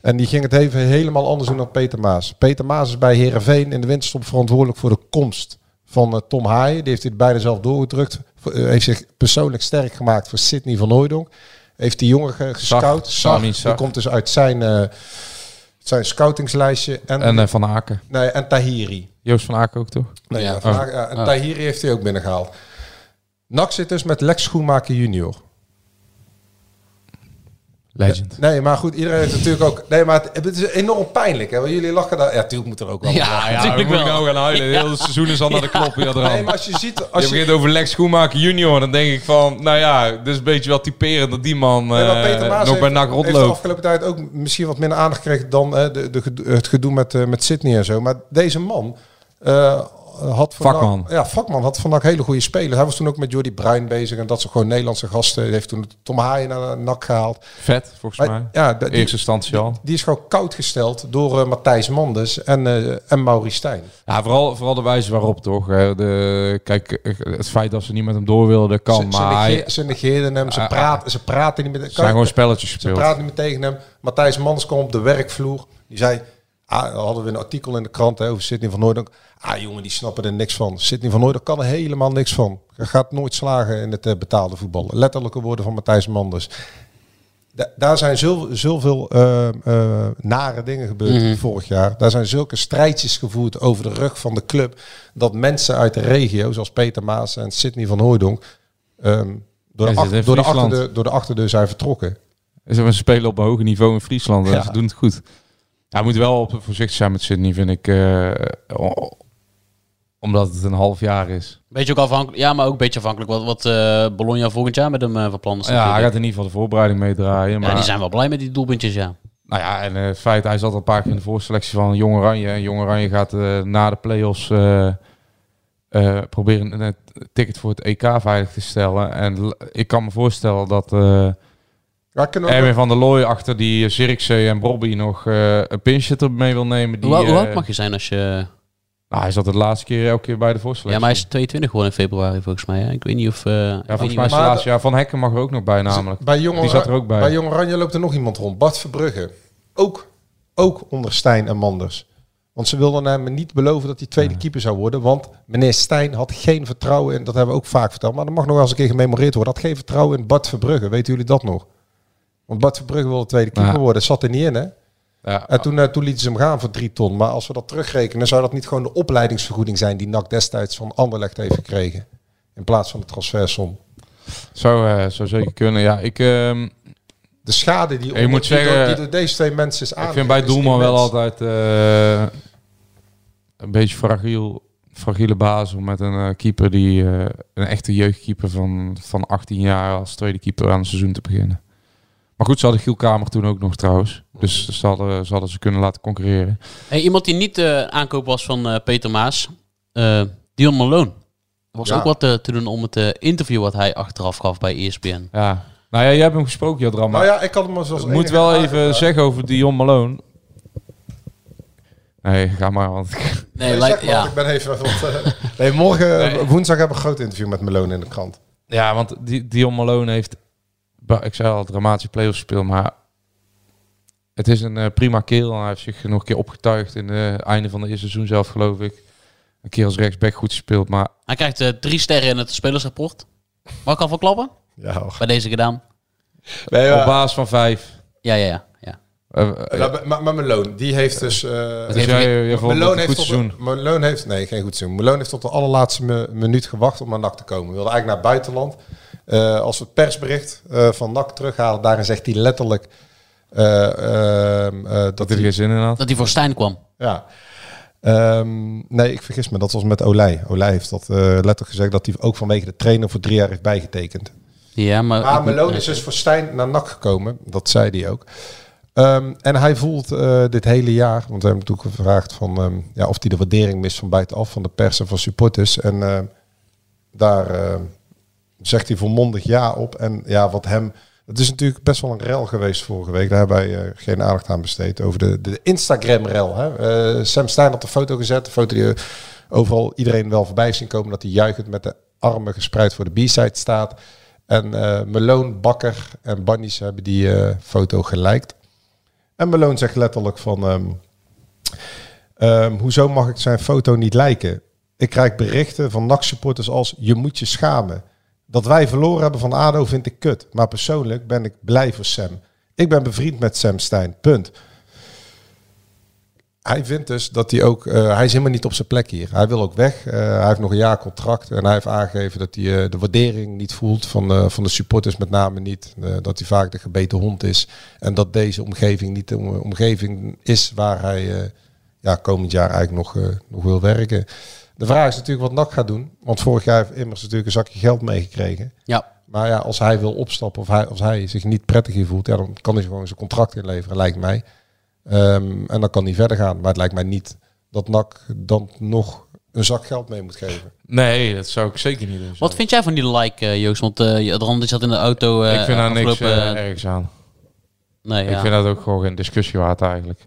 En die ging het even helemaal anders doen dan Peter Maas. Peter Maas is bij Heerenveen in de winterstop verantwoordelijk voor de komst van Tom Haaien. Die heeft dit bijna zelf doorgedrukt. Heeft zich persoonlijk sterk gemaakt voor Sydney van Hooijdonk. Heeft die jongen gescout. Die komt dus uit zijn scoutingslijstje. En Van Aken. Nee, en Tahiri. Joost van Aken ook, toch? Nee, ja. En Tahiri heeft hij ook binnengehaald. NAC zit dus met Lex Schoenmaker junior. Legend. Nee, maar goed, iedereen heeft natuurlijk ook... Nee, maar het is enorm pijnlijk, hè? Want jullie lachen daar... Ja, natuurlijk moet er ook wel. Ja, natuurlijk moet ik nou gaan huilen. Het hele seizoen is al naar de klop weer eraan. Nee, maar als je ziet... Als je begint over Lex Schoenmaker junior, dan denk ik van... Nou ja, dit is een beetje wel typerend dat die man nog bij NAC rondloopt. Heeft de afgelopen tijd ook misschien wat minder aandacht gekregen dan het gedoe met Sydney en zo. Maar deze man... Vakman had van NAC hele goede spelers. Hij was toen ook met Jordi Bruin bezig en dat soort gewoon Nederlandse gasten. Hij heeft toen Tom Haaien naar NAC gehaald. Vet, volgens mij. Ja, in eerste instantie al. Die is gewoon koud gesteld door Matthijs Manders en Maurice Steijn. Ja, vooral de wijze waarop, toch? Kijk, het feit dat ze niet met hem door wilden, kan. Ze negeerden hem, ze praten niet met hem. Ze zijn gewoon spelletjes gespeeld. Ze praten niet meer tegen hem. Matthijs Manders kwam op de werkvloer. Die zei... hadden we een artikel in de krant over Sydney van Hooijdonk. Jongen, die snappen er niks van. Sydney van Hooijdonk kan er helemaal niks van. Hij gaat nooit slagen in het betaalde voetbal. Letterlijke woorden van Matthijs Manders. Daar zijn zoveel nare dingen gebeurd vorig jaar. Daar zijn zulke strijdjes gevoerd over de rug van de club. Dat mensen uit de regio, zoals Peter Maas en Sydney van Hooijdonk, door de achterdeur zijn vertrokken. Ze spelen op een hoger niveau in Friesland. Ja. Ze doen het goed. Hij moet wel voorzichtig zijn met Sydney, vind ik. Omdat het een half jaar is. Beetje ook afhankelijk, ja, maar ook een beetje afhankelijk wat Bologna volgend jaar met hem van plan is. Ja, hij gaat in ieder geval de voorbereiding meedraaien. Maar... Ja, die zijn wel blij met die doelpuntjes, ja. Nou ja, en het feit, hij zat al een paar keer in de voorselectie van Jong Oranje. En Jong Oranje gaat na de play-offs proberen een ticket voor het EK veilig te stellen. En ik kan me voorstellen dat... Erwin van der Looij achter die Zirkzee en Bobby nog een pinch-hitter mee wil nemen. Die, hoe oud mag je zijn als je... hij zat het laatste keer elke keer bij de voorselectie. Ja, maar hij is 22 geworden in februari volgens mij. Hè? Ik weet niet of... volgens mij is het laatste jaar. Van Hekken mag er ook nog bij namelijk. Die zat er ook bij. Bij Jong Oranje loopt er nog iemand rond. Bart Verbrugge. Ook onder Steijn en Manders. Want ze wilden hem niet beloven dat hij tweede keeper zou worden. Want meneer Steijn had geen vertrouwen in... Dat hebben we ook vaak verteld. Maar dat mag nog wel eens een keer gememoreerd worden. Had geen vertrouwen in Bart Verbrugge. Weten jullie dat nog? Want Bart Verbrugge wilde tweede keeper worden. Dat zat er niet in, hè? Ja. En toen lieten ze hem gaan voor 3 ton. Maar als we dat terugrekenen, zou dat niet gewoon de opleidingsvergoeding zijn die NAC destijds van Anderlecht heeft gekregen? In plaats van de transfersom. Zou zeker kunnen, ja. De schade die door deze twee mensen is aangericht. Ik vind bij Doelman wel altijd een beetje fragiele basis met een keeper die een echte jeugdkeeper van 18 jaar als tweede keeper aan het seizoen te beginnen. Maar goed, ze hadden Giel Kamer toen ook nog trouwens. Dus ze hadden ze kunnen laten concurreren. Hey, iemand die niet aankoop was van Peter Maas. Dion Malone. Er was ook wat te doen om het interview wat hij achteraf gaf bij ESPN. Ja. Nou ja, jij hebt hem gesproken, Jadram. Nou ja, ik had hem zoals moet wel vragen, even zeggen over Dion Malone. Nee, ga maar. Want... Nee, ik ben even... Nee, woensdag hebben we een groot interview met Malone in de krant. Ja, want Dion Malone heeft... Ik zei al, dramatische play-offs speel, maar het is een prima kerel. Hij heeft zich nog een keer opgetuigd in het einde van de eerste seizoen zelf, geloof ik. Een keer als rechtsback goed gespeeld, maar... Hij krijgt 3 sterren in het spelersrapport. Mag ik al verklappen? Ja. Hoor. Bij deze gedaan. Nee, op basis van 5. Ja. Maar Malone, die heeft dus... Malone heeft... Nee, geen goed seizoen. Malone heeft tot de allerlaatste minuut gewacht om aan NAC te komen. Hij wilde eigenlijk naar het buitenland... Als we het persbericht van NAC terughalen, daarin zegt hij letterlijk dat hij er geen zin in had. Dat hij voor Steijn kwam. Ja. Nee, ik vergis me. Dat was met Olij. Olij heeft dat letterlijk gezegd dat hij ook vanwege de trainer voor 3 jaar heeft bijgetekend. Ja, maar Malone is dus voor Steijn naar NAC gekomen. Dat zei hij ook. En hij voelt dit hele jaar, want we hebben natuurlijk gevraagd van, of hij de waardering mist van buitenaf, van de pers en van supporters. En daar zegt hij volmondig ja op. En ja, wat hem... Het is natuurlijk best wel een rel geweest vorige week. Daar hebben wij geen aandacht aan besteed. Over de Instagram-rel. Hè? Sem Steijn had de foto gezet. De foto die overal iedereen wel voorbij zien komen. Dat hij juichend met de armen gespreid voor de B-side staat. En Malone, Bakker en Bunnies hebben die foto geliked. En Malone zegt letterlijk van... hoezo mag ik zijn foto niet liken? Ik krijg berichten van NAC-supporters als... Je moet je schamen. Dat wij verloren hebben van ADO vind ik kut. Maar persoonlijk ben ik blij voor Sem. Ik ben bevriend met Sem Steijn. Punt. Hij vindt dus dat hij ook... hij is helemaal niet op zijn plek hier. Hij wil ook weg. Hij heeft nog een jaar contract. En hij heeft aangegeven dat hij de waardering niet voelt. Van de supporters met name niet. Dat hij vaak de gebeten hond is. En dat deze omgeving niet de omgeving is waar hij komend jaar eigenlijk nog wil werken. De vraag is natuurlijk wat NAC gaat doen. Want vorig jaar heeft immers natuurlijk een zakje geld meegekregen. Ja. Maar ja, als hij wil opstappen of als hij zich niet prettig hier voelt... Ja, dan kan hij gewoon zijn contract inleveren, lijkt mij. En dan kan hij verder gaan. Maar het lijkt mij niet dat NAC dan nog een zak geld mee moet geven. Nee, dat zou ik zeker niet doen. Wat vind jij van die like, Joost? Want Rand zat in de auto... ik vind daar niks ergs aan. Nee, ik vind dat ook gewoon een discussie waard eigenlijk.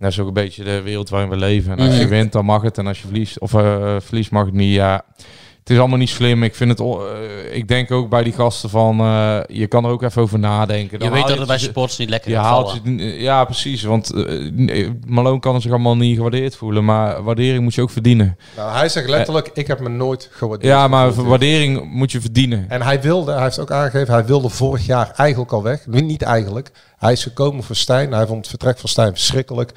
Dat is ook een beetje de wereld waarin we leven. En als je wint, dan mag het. En als je verliest, mag het niet. Ja, het is allemaal niet slim. Ik vind het. Ik denk ook bij die gasten van. Je kan er ook even over nadenken. Dan je weet dat het bij sports niet lekker gaat. Ja, precies. Want Malone kan zich allemaal niet gewaardeerd voelen. Maar waardering moet je ook verdienen. Nou, hij zegt letterlijk: ik heb me nooit gewaardeerd. Ja, maar waardering moet je verdienen. En hij heeft ook aangegeven, hij wilde vorig jaar eigenlijk al weg. Niet eigenlijk. Hij is gekomen voor Steijn. Hij vond het vertrek van Steijn verschrikkelijk.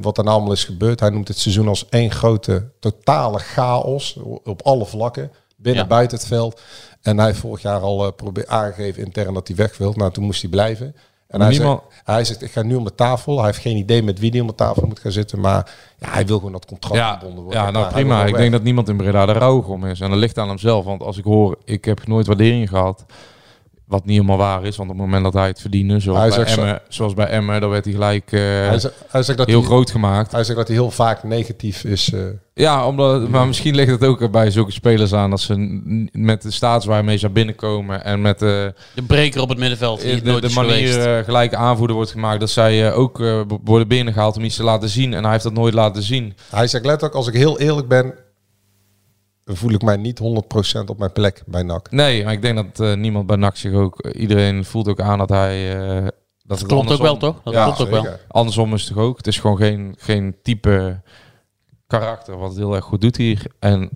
Wat er nou allemaal is gebeurd. Hij noemt het seizoen als één grote totale chaos. Op alle vlakken. Binnen, buiten het veld. En hij heeft vorig jaar al aangegeven intern dat hij weg wil. Nou, toen moest hij blijven. En hij zegt, ik ga nu om de tafel. Hij heeft geen idee met wie hij om de tafel moet gaan zitten. Maar ja, hij wil gewoon dat contract gebonden worden. Ja, nou prima. Ik denk dat niemand in Breda er rouwig om is. En dat ligt aan hemzelf. Want als ik hoor, ik heb nooit waardering gehad... Wat niet helemaal waar is, want op het moment dat hij het verdiende, zoals bij Emmen, dan werd hij gelijk hij zegt dat hij groot gemaakt. Hij zegt dat hij heel vaak negatief is. Ja, maar misschien ligt het ook bij zulke spelers aan dat ze met de status waarmee ze binnenkomen en met de breker op het middenveld, de manier gelijk aanvoerder wordt gemaakt, dat zij ook worden binnengehaald om iets te laten zien. En hij heeft dat nooit laten zien. Hij zegt letterlijk, als ik heel eerlijk ben, voel ik mij niet 100% op mijn plek bij NAC. Nee, maar ik denk dat niemand bij NAC zich ook... Iedereen voelt ook aan dat hij... dat klopt ook wel, toch? Dat klopt ook wel. Andersom is het toch ook. Het is gewoon geen type karakter wat het heel erg goed doet hier. En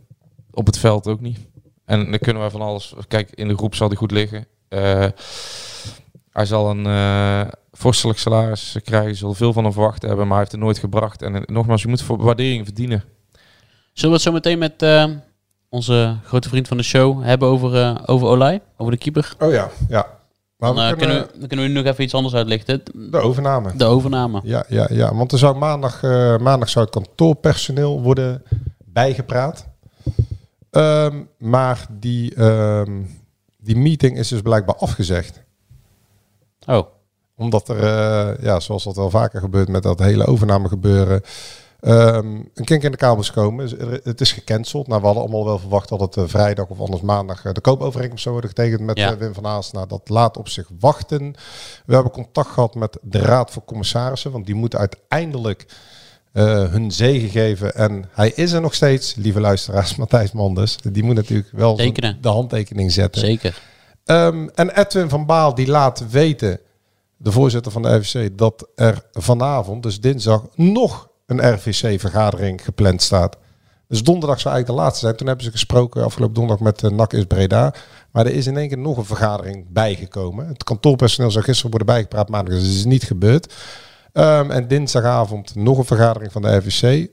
op het veld ook niet. En dan kunnen wij van alles... Kijk, in de groep zal hij goed liggen. Hij zal een vorstelijk salaris krijgen. Zal veel van hem verwacht hebben, maar hij heeft het nooit gebracht. En nogmaals, je moet voor waardering verdienen. Zullen we het zo meteen met... onze grote vriend van de show hebben over Olij, over de keeper. Oh ja. Maar dan kunnen we nu nog even iets anders uitlichten. De overname. Ja. Want er zou maandag zou het kantoorpersoneel worden bijgepraat. Maar die meeting is dus blijkbaar afgezegd. Oh. Omdat er, zoals dat wel vaker gebeurt met dat hele overname gebeuren... een kink in de kabels komen. Het is gecanceld. Nou, we hadden allemaal wel verwacht dat het vrijdag of anders maandag de koopovereenkomst zou worden getekend met Wim van Haas. Nou, dat laat op zich wachten. We hebben contact gehad met de Raad van Commissarissen, want die moeten uiteindelijk hun zegen geven. En hij is er nog steeds, lieve luisteraars, Matthijs Manders. Die moet natuurlijk wel de handtekening zetten. Zeker. En Edwin van Baal, die laat weten, de voorzitter van de RVC, dat er vanavond, dus dinsdag, nog een RVC-vergadering gepland staat. Dus donderdag zou eigenlijk de laatste zijn. Toen hebben ze gesproken afgelopen donderdag met NAC is Breda. Maar er is in één keer nog een vergadering bijgekomen. Het kantoorpersoneel zou gisteren worden bijgepraat, maar dat is niet gebeurd. En dinsdagavond nog een vergadering van de RVC...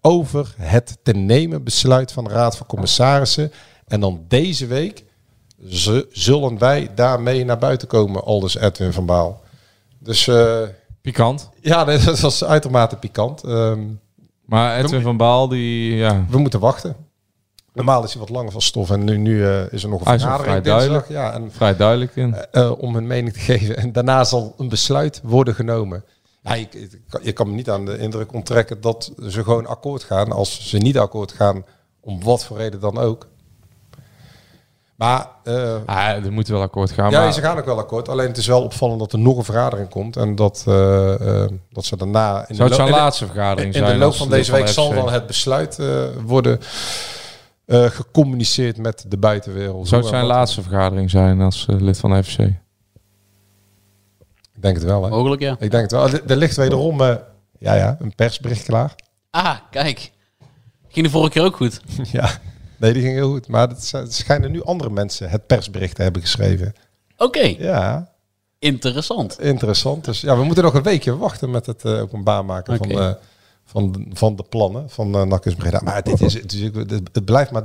over het te nemen besluit van de Raad van Commissarissen. En dan deze week zullen wij daarmee naar buiten komen, aldus Edwin van Baal. Dus... pikant. Ja, dat was uitermate pikant. Maar Edwin van Baal, die... Ja. We moeten wachten. Normaal is hij wat langer van stof en nu is er nog een vergadering dinsdag. Ja, en, vrij duidelijk in. Om hun mening te geven. En daarna zal een besluit worden genomen. Ja, je kan me niet aan de indruk onttrekken dat ze gewoon akkoord gaan. Als ze niet akkoord gaan, om wat voor reden dan ook. Maar... er moeten wel akkoord gaan. Ja, maar... ze gaan ook wel akkoord. Alleen het is wel opvallend dat er nog een vergadering komt. En dat ze daarna... Zou het zijn laatste vergadering zijn? In de loop van deze week zal dan het besluit worden... gecommuniceerd met de buitenwereld. Zou het zijn laatste vergadering zijn als lid van de FC? Ik denk het wel. Hè? Mogelijk, ja. Ik denk het wel. Er ligt wederom een persbericht klaar. Ah, kijk. Ging de vorige keer ook goed? Ja, nee, die ging heel goed. Maar het schijnen nu andere mensen het persbericht te hebben geschreven. Oké. Ja. Interessant. Interessant. Dus ja, we moeten nog een weekje wachten met het openbaar maken van... Van de plannen van NAC Breda. Maar het blijft maar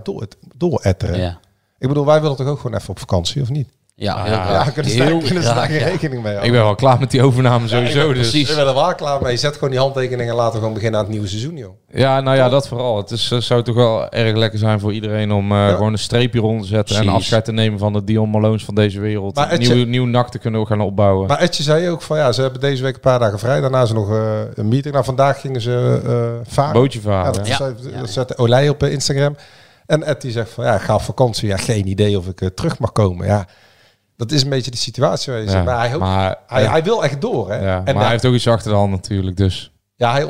dooretteren. Ja. Ik bedoel, wij willen toch ook gewoon even op vakantie, of niet? Ja, kunnen ze daar geen rekening mee houden. Ik ben wel klaar met die overname sowieso. Ja, precies. Ik ben er wel klaar mee. Zet gewoon die handtekeningen en laten we gewoon beginnen aan het nieuwe seizoen, joh. Ja, nou ja, dat vooral. Het zou toch wel erg lekker zijn voor iedereen om gewoon een streepje rond te zetten. Precies. En afscheid te nemen van de Dion Malones van deze wereld. Maar Etje, nieuw NAC te kunnen gaan opbouwen. Maar Etje zei ook van, ja, ze hebben deze week een paar dagen vrij. Daarna is nog een meeting. Nou, vandaag gingen ze varen. Bootje varen. Ja, dat zette Olij op Instagram. En Ed die zegt van, ja, ik ga op vakantie. Ja, geen idee of ik terug mag komen. Ja, dat is een beetje de situatie waar je zit. Maar hij wil echt door. Hè? Ja, maar hij heeft ook iets achter de hand natuurlijk. Dus ja, hij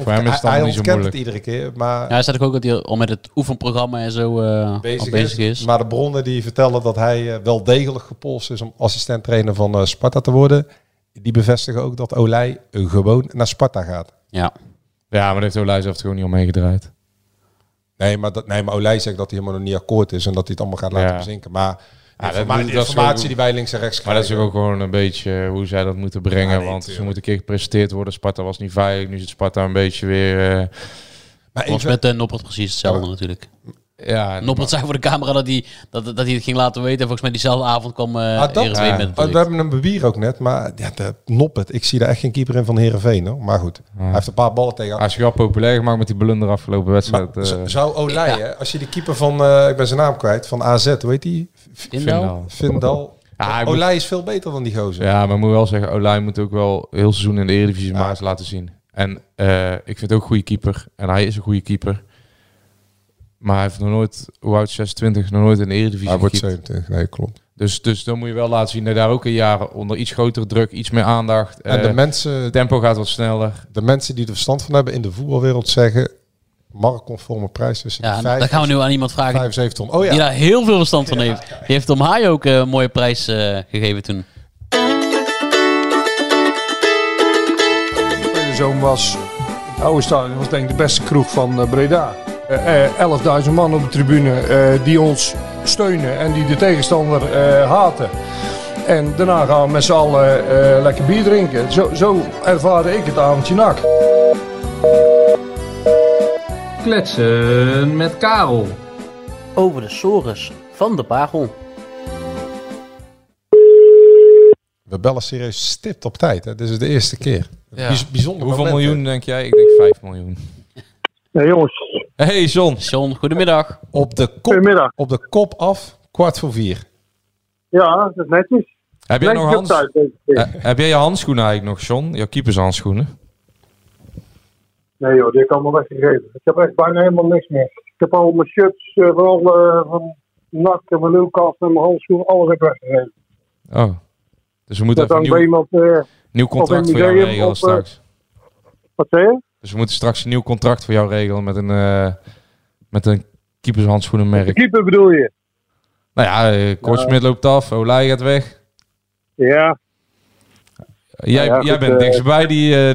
ontkent het iedere keer. Maar ja, hij zegt ook dat hij al met het oefenprogramma en zo bezig is. Maar de bronnen die vertellen dat hij wel degelijk gepolst is om assistent-trainer van Sparta te worden. Die bevestigen ook dat Olij gewoon naar Sparta gaat. Ja, maar daar heeft Olij zelf gewoon niet omheen gedraaid. Nee, maar Olij zegt dat hij helemaal nog niet akkoord is en dat hij het allemaal gaat laten bezinken. Maar informatie die wij links en rechts krijgen. Maar dat is ook gewoon een beetje hoe zij dat moeten brengen. Ze moeten een keer gepresenteerd worden. Sparta was niet veilig. Nu zit Sparta een beetje weer... met Noppert precies hetzelfde natuurlijk. Ja, Noppert zei voor de camera dat hij het ging laten weten. En volgens mij diezelfde avond kwam Heerenveen met het bericht. We hebben een bewier ook net. Maar Noppert, ik zie daar echt geen keeper in van Heerenveen. Hoor. Maar goed, hij heeft een paar ballen tegen. Hij is wel populair gemaakt met die blunder afgelopen wedstrijd. Zou Olij, als je die keeper van, ik ben zijn naam kwijt, van AZ, hoe heet die? Vindal. Ja, Olij is veel beter dan die gozer. Ja, maar ik moet wel zeggen, Olij moet ook wel heel seizoen in de Eredivisie maar eens laten zien. En ik vind ook een goede keeper. En hij is een goede keeper. Maar hij heeft nog nooit, hoe oud 26, nog nooit in de Eredivisie. Hij wordt 70, nee, klopt. Dus dan moet je wel laten zien dat daar ook een jaar onder iets grotere druk, iets meer aandacht. En de mensen, tempo gaat wat sneller. De mensen die er verstand van hebben in de voetbalwereld zeggen, marktconforme prijs tussen de 5. Dat gaan we nu aan iemand vragen. 75 ton. Die daar heel veel verstand van heeft. Die heeft Tom Haaien ook een mooie prijs gegeven toen. De zoon was, het oude stadion was denk ik de beste kroeg van Breda. 11.000 man op de tribune die ons steunen en die de tegenstander haten. En daarna gaan we met z'n allen lekker bier drinken. Zo ervaarde ik het avondje NAC. Kletsen met Karel. Over de sores van de Bagel. We bellen serieus stipt op tijd. Hè? Dit is de eerste keer. Ja. Bijzonder. Hoeveel miljoen denk jij? Ik denk 5 miljoen. Ja, jongens. Hey John, goedemiddag. Op de kop af, 4:15. Ja, dat is netjes. Heb jij je handschoenen eigenlijk nog, John? Je keepershandschoenen? Nee joh, die heb ik allemaal weggegeven. Ik heb echt bijna helemaal niks meer. Ik heb al mijn shirts, van NAC en mijn Lucas en mijn handschoenen, alles heb ik weggegeven. Oh, dus we moeten even nieuw contract voor jou regelen straks. Wat zei je? Dus we moeten straks een nieuw contract voor jou regelen met een keepershandschoenenmerk. De keeper bedoel je? Nou ja, Kortsmid loopt af, Olij gaat weg. Ja. Jij bent dichtstbij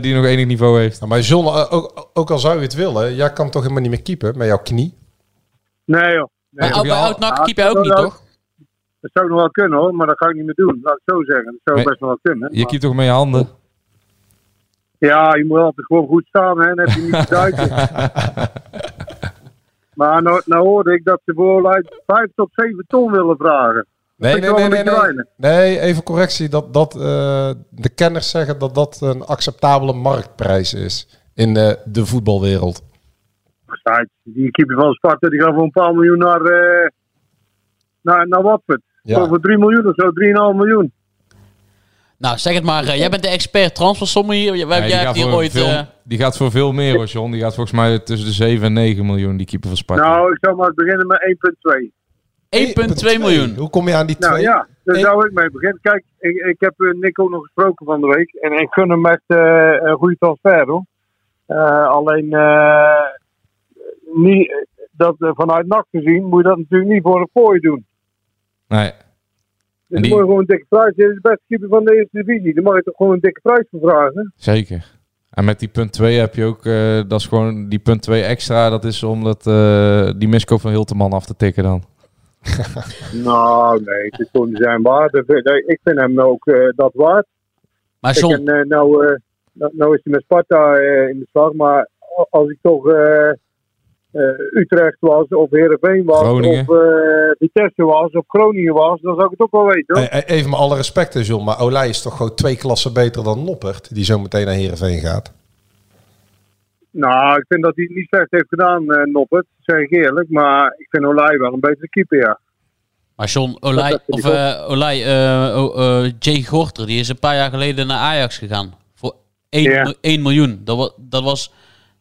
die nog enig niveau heeft. Nou, maar John, ook al zou je het willen, jij kan toch helemaal niet meer keepen met jouw knie? Nee joh. Nee, maar oud-NAC keep jij ook niet, toch? Dat zou nog wel kunnen hoor, maar dat ga ik niet meer doen. Laat ik zo zeggen, dat zou best nog wel kunnen. Je keept toch met je handen? Ja, je moet altijd gewoon goed staan, hè? Dan heb je niet te duiken. Maar nou hoorde ik dat ze voor 5 tot 7 ton willen vragen. Nee, even correctie. De kenners zeggen dat dat een acceptabele marktprijs is in de voetbalwereld. Die keeper van Sparta die gaat voor een paar miljoen naar Watford. Ja. Voor 3 miljoen of zo, 3,5 miljoen. Nou, zeg het maar. Jij bent de expert transfersommen hier. Die gaat voor veel meer hoor, John. Die gaat volgens mij tussen de 7 en 9 miljoen, die keeper van Sparta. Nou, ik zou maar beginnen met 1,2. 1,2 miljoen. Hoe kom je aan die 2? Nou ja, daar zou ik mee beginnen. Kijk, ik heb Nico nog gesproken van de week. En ik gun hem echt een goede transfer hoor. Alleen niet, dat vanuit NAC gezien moet je dat natuurlijk niet voor een fooi doen. Nee. Dus dan moet je gewoon een dikke prijs. Dit is de beste keeper van de eerste divisie. Dan mag je toch gewoon een dikke prijs voor vragen. Zeker. En met die punt 2 heb je ook, dat is gewoon die punt 2 extra. Dat is om die miskoop van Hilterman af te tikken dan. Nou, nee, het is gewoon zijn waarde. Ik vind hem ook dat waard. Maar John... nou is hij met Sparta in de slag, maar als ik toch Utrecht was, of Heerenveen was, Groningen. Of Vitesse was, of Groningen was, dan zou ik het ook wel weten. Hoor. Even met alle respect, John, maar Olij is toch gewoon 2 klassen beter dan Noppert, die zo meteen naar Heerenveen gaat? Nou, ik vind dat hij het niet slecht heeft gedaan, Noppert, zeg ik eerlijk. Maar ik vind Olij wel een betere keeper, ja. Maar John, Jay Gorter, die is een paar jaar geleden naar Ajax gegaan. Voor 1 miljoen. Dat was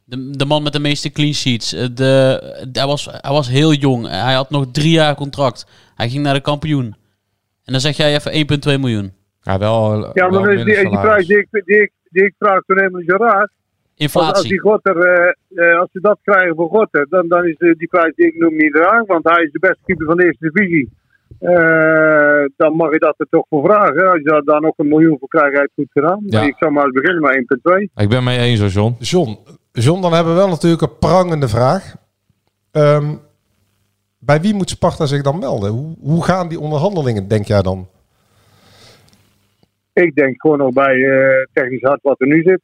de man met de meeste clean sheets. Hij was heel jong. Hij had nog 3 jaar contract. Hij ging naar de kampioen. En dan zeg jij even 1,2 miljoen. Ja, wel. Ja, maar wel die prijs die ik vraag toen helemaal niet zo raar. Inflatie. Als ze dat krijgen voor Gorter, dan is die prijs die ik noem niet raar, want hij is de beste keeper van de eerste divisie. Dan mag je dat er toch voor vragen. Als je daar nog 1 miljoen voor krijgt, heeft goed gedaan. Ja. Ik zou maar eens beginnen met 1,2. Ik ben mee eens, John. John, dan hebben we wel natuurlijk een prangende vraag. Bij wie moet Sparta zich dan melden? Hoe gaan die onderhandelingen, denk jij dan? Ik denk gewoon nog bij technisch hart wat er nu zit.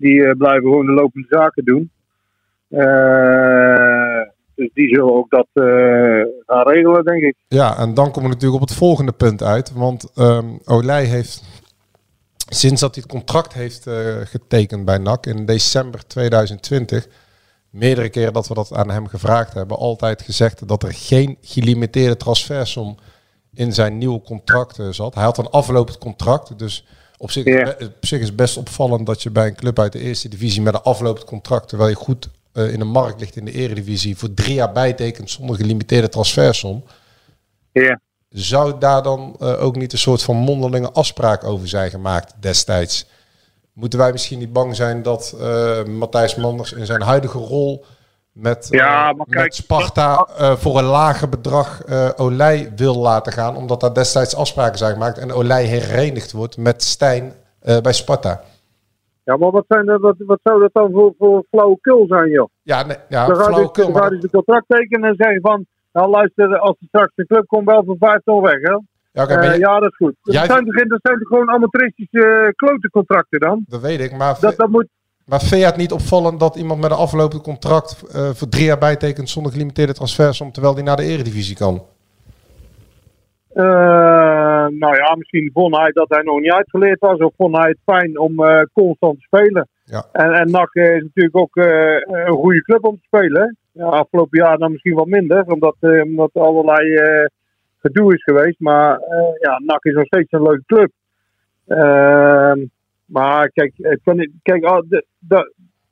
Die blijven gewoon de lopende zaken doen. Dus die zullen ook dat gaan regelen, denk ik. Ja, en dan komen we natuurlijk op het volgende punt uit. Want Olij heeft, sinds dat hij het contract heeft getekend bij NAC in december 2020... meerdere keren dat we dat aan hem gevraagd hebben, altijd gezegd dat er geen gelimiteerde transfersom in zijn nieuwe contract zat. Hij had een aflopend contract, dus... Op zich is het best opvallend dat je bij een club uit de eerste divisie met een aflopend contract, terwijl je goed in de markt ligt in de eredivisie, voor 3 jaar bijtekent zonder gelimiteerde transfersom. Ja. Zou daar dan ook niet een soort van mondelinge afspraak over zijn gemaakt destijds? Moeten wij misschien niet bang zijn dat Matthijs Manders in zijn huidige rol met Sparta voor een lager bedrag Olij wil laten gaan, omdat daar destijds afspraken zijn gemaakt en Olij herenigd wordt met Steijn bij Sparta. Ja, maar wat zou dat dan voor flauwekul zijn, joh? Ja, nee, ja, dan flauwekul. Dan gaan ze contract tekenen en zeggen van, nou luister, als er straks de club komt, wel voor 5 ton weg, hè? Ja, ja, dat is goed. Dat zijn toch gewoon amateuristische klotencontracten dan? Dat weet ik, maar... Dat moet... Maar vind je het niet opvallend dat iemand met een aflopend contract voor 3 jaar bijtekent zonder gelimiteerde transfersom, terwijl die naar de eredivisie kan? Nou ja, misschien vond hij dat hij nog niet uitgeleerd was, of vond hij het fijn om constant te spelen. Ja. En NAC is natuurlijk ook een goede club om te spelen. Ja, afgelopen jaar dan misschien wat minder, omdat er allerlei gedoe is geweest. Maar NAC is nog steeds een leuke club. Maar kijk,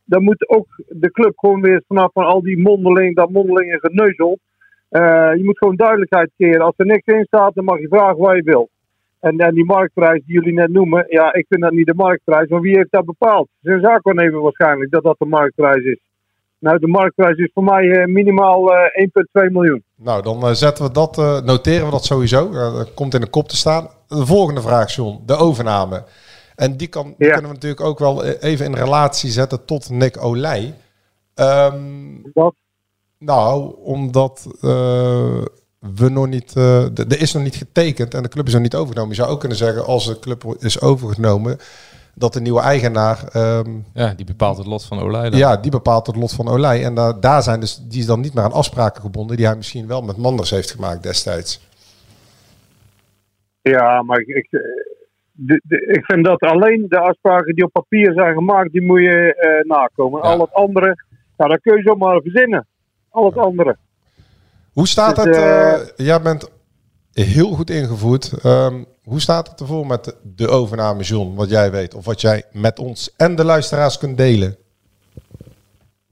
dan moet ook de club gewoon weer vanaf van al die mondelinge geneuzel. Je moet gewoon duidelijkheid keren. Als er niks in staat, dan mag je vragen wat je wilt. En die marktprijs die jullie net noemen, ja, ik vind dat niet de marktprijs. Maar wie heeft dat bepaald? Zijn zaakwaarnemer waarschijnlijk dat de marktprijs is. Nou, de marktprijs is voor mij minimaal 1,2 miljoen. Nou, dan noteren we dat sowieso. Dat komt in de kop te staan. De volgende vraag, John. De overname. En die kunnen we natuurlijk ook wel even in relatie zetten tot Nick Olij. Omdat we nog niet... Er is nog niet getekend en de club is nog niet overgenomen. Je zou ook kunnen zeggen, als de club is overgenomen, dat de nieuwe eigenaar... die bepaalt het lot van Olij dan. Ja, die bepaalt het lot van Olij. En daar zijn dus, die is dan niet meer aan afspraken gebonden die hij misschien wel met Manders heeft gemaakt destijds. Ja, maar ik vind dat alleen de afspraken die op papier zijn gemaakt, die moet je nakomen. Ja. Al het andere, nou, dat kun je zomaar verzinnen. Al het andere. Hoe staat het? Jij bent heel goed ingevoerd. Hoe staat het ervoor met de overname, John? Wat jij weet, of wat jij met ons en de luisteraars kunt delen?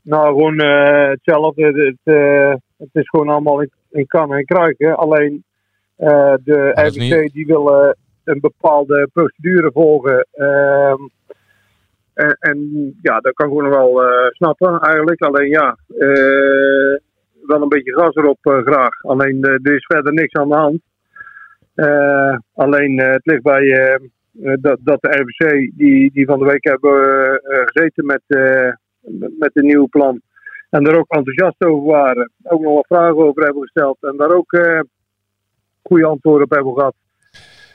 Nou, gewoon hetzelfde. Het is gewoon allemaal in kan en kruik. Hè? Alleen de RVC die willen een bepaalde procedure volgen. En ja, dat kan gewoon wel snappen eigenlijk. Alleen ja, wel een beetje gas erop graag. Alleen er is verder niks aan de hand. Alleen het ligt bij dat de RVC die van de week hebben gezeten met een nieuw plan. En daar ook enthousiast over waren. Ook nog wat vragen over hebben gesteld. En daar ook goede antwoorden op hebben gehad.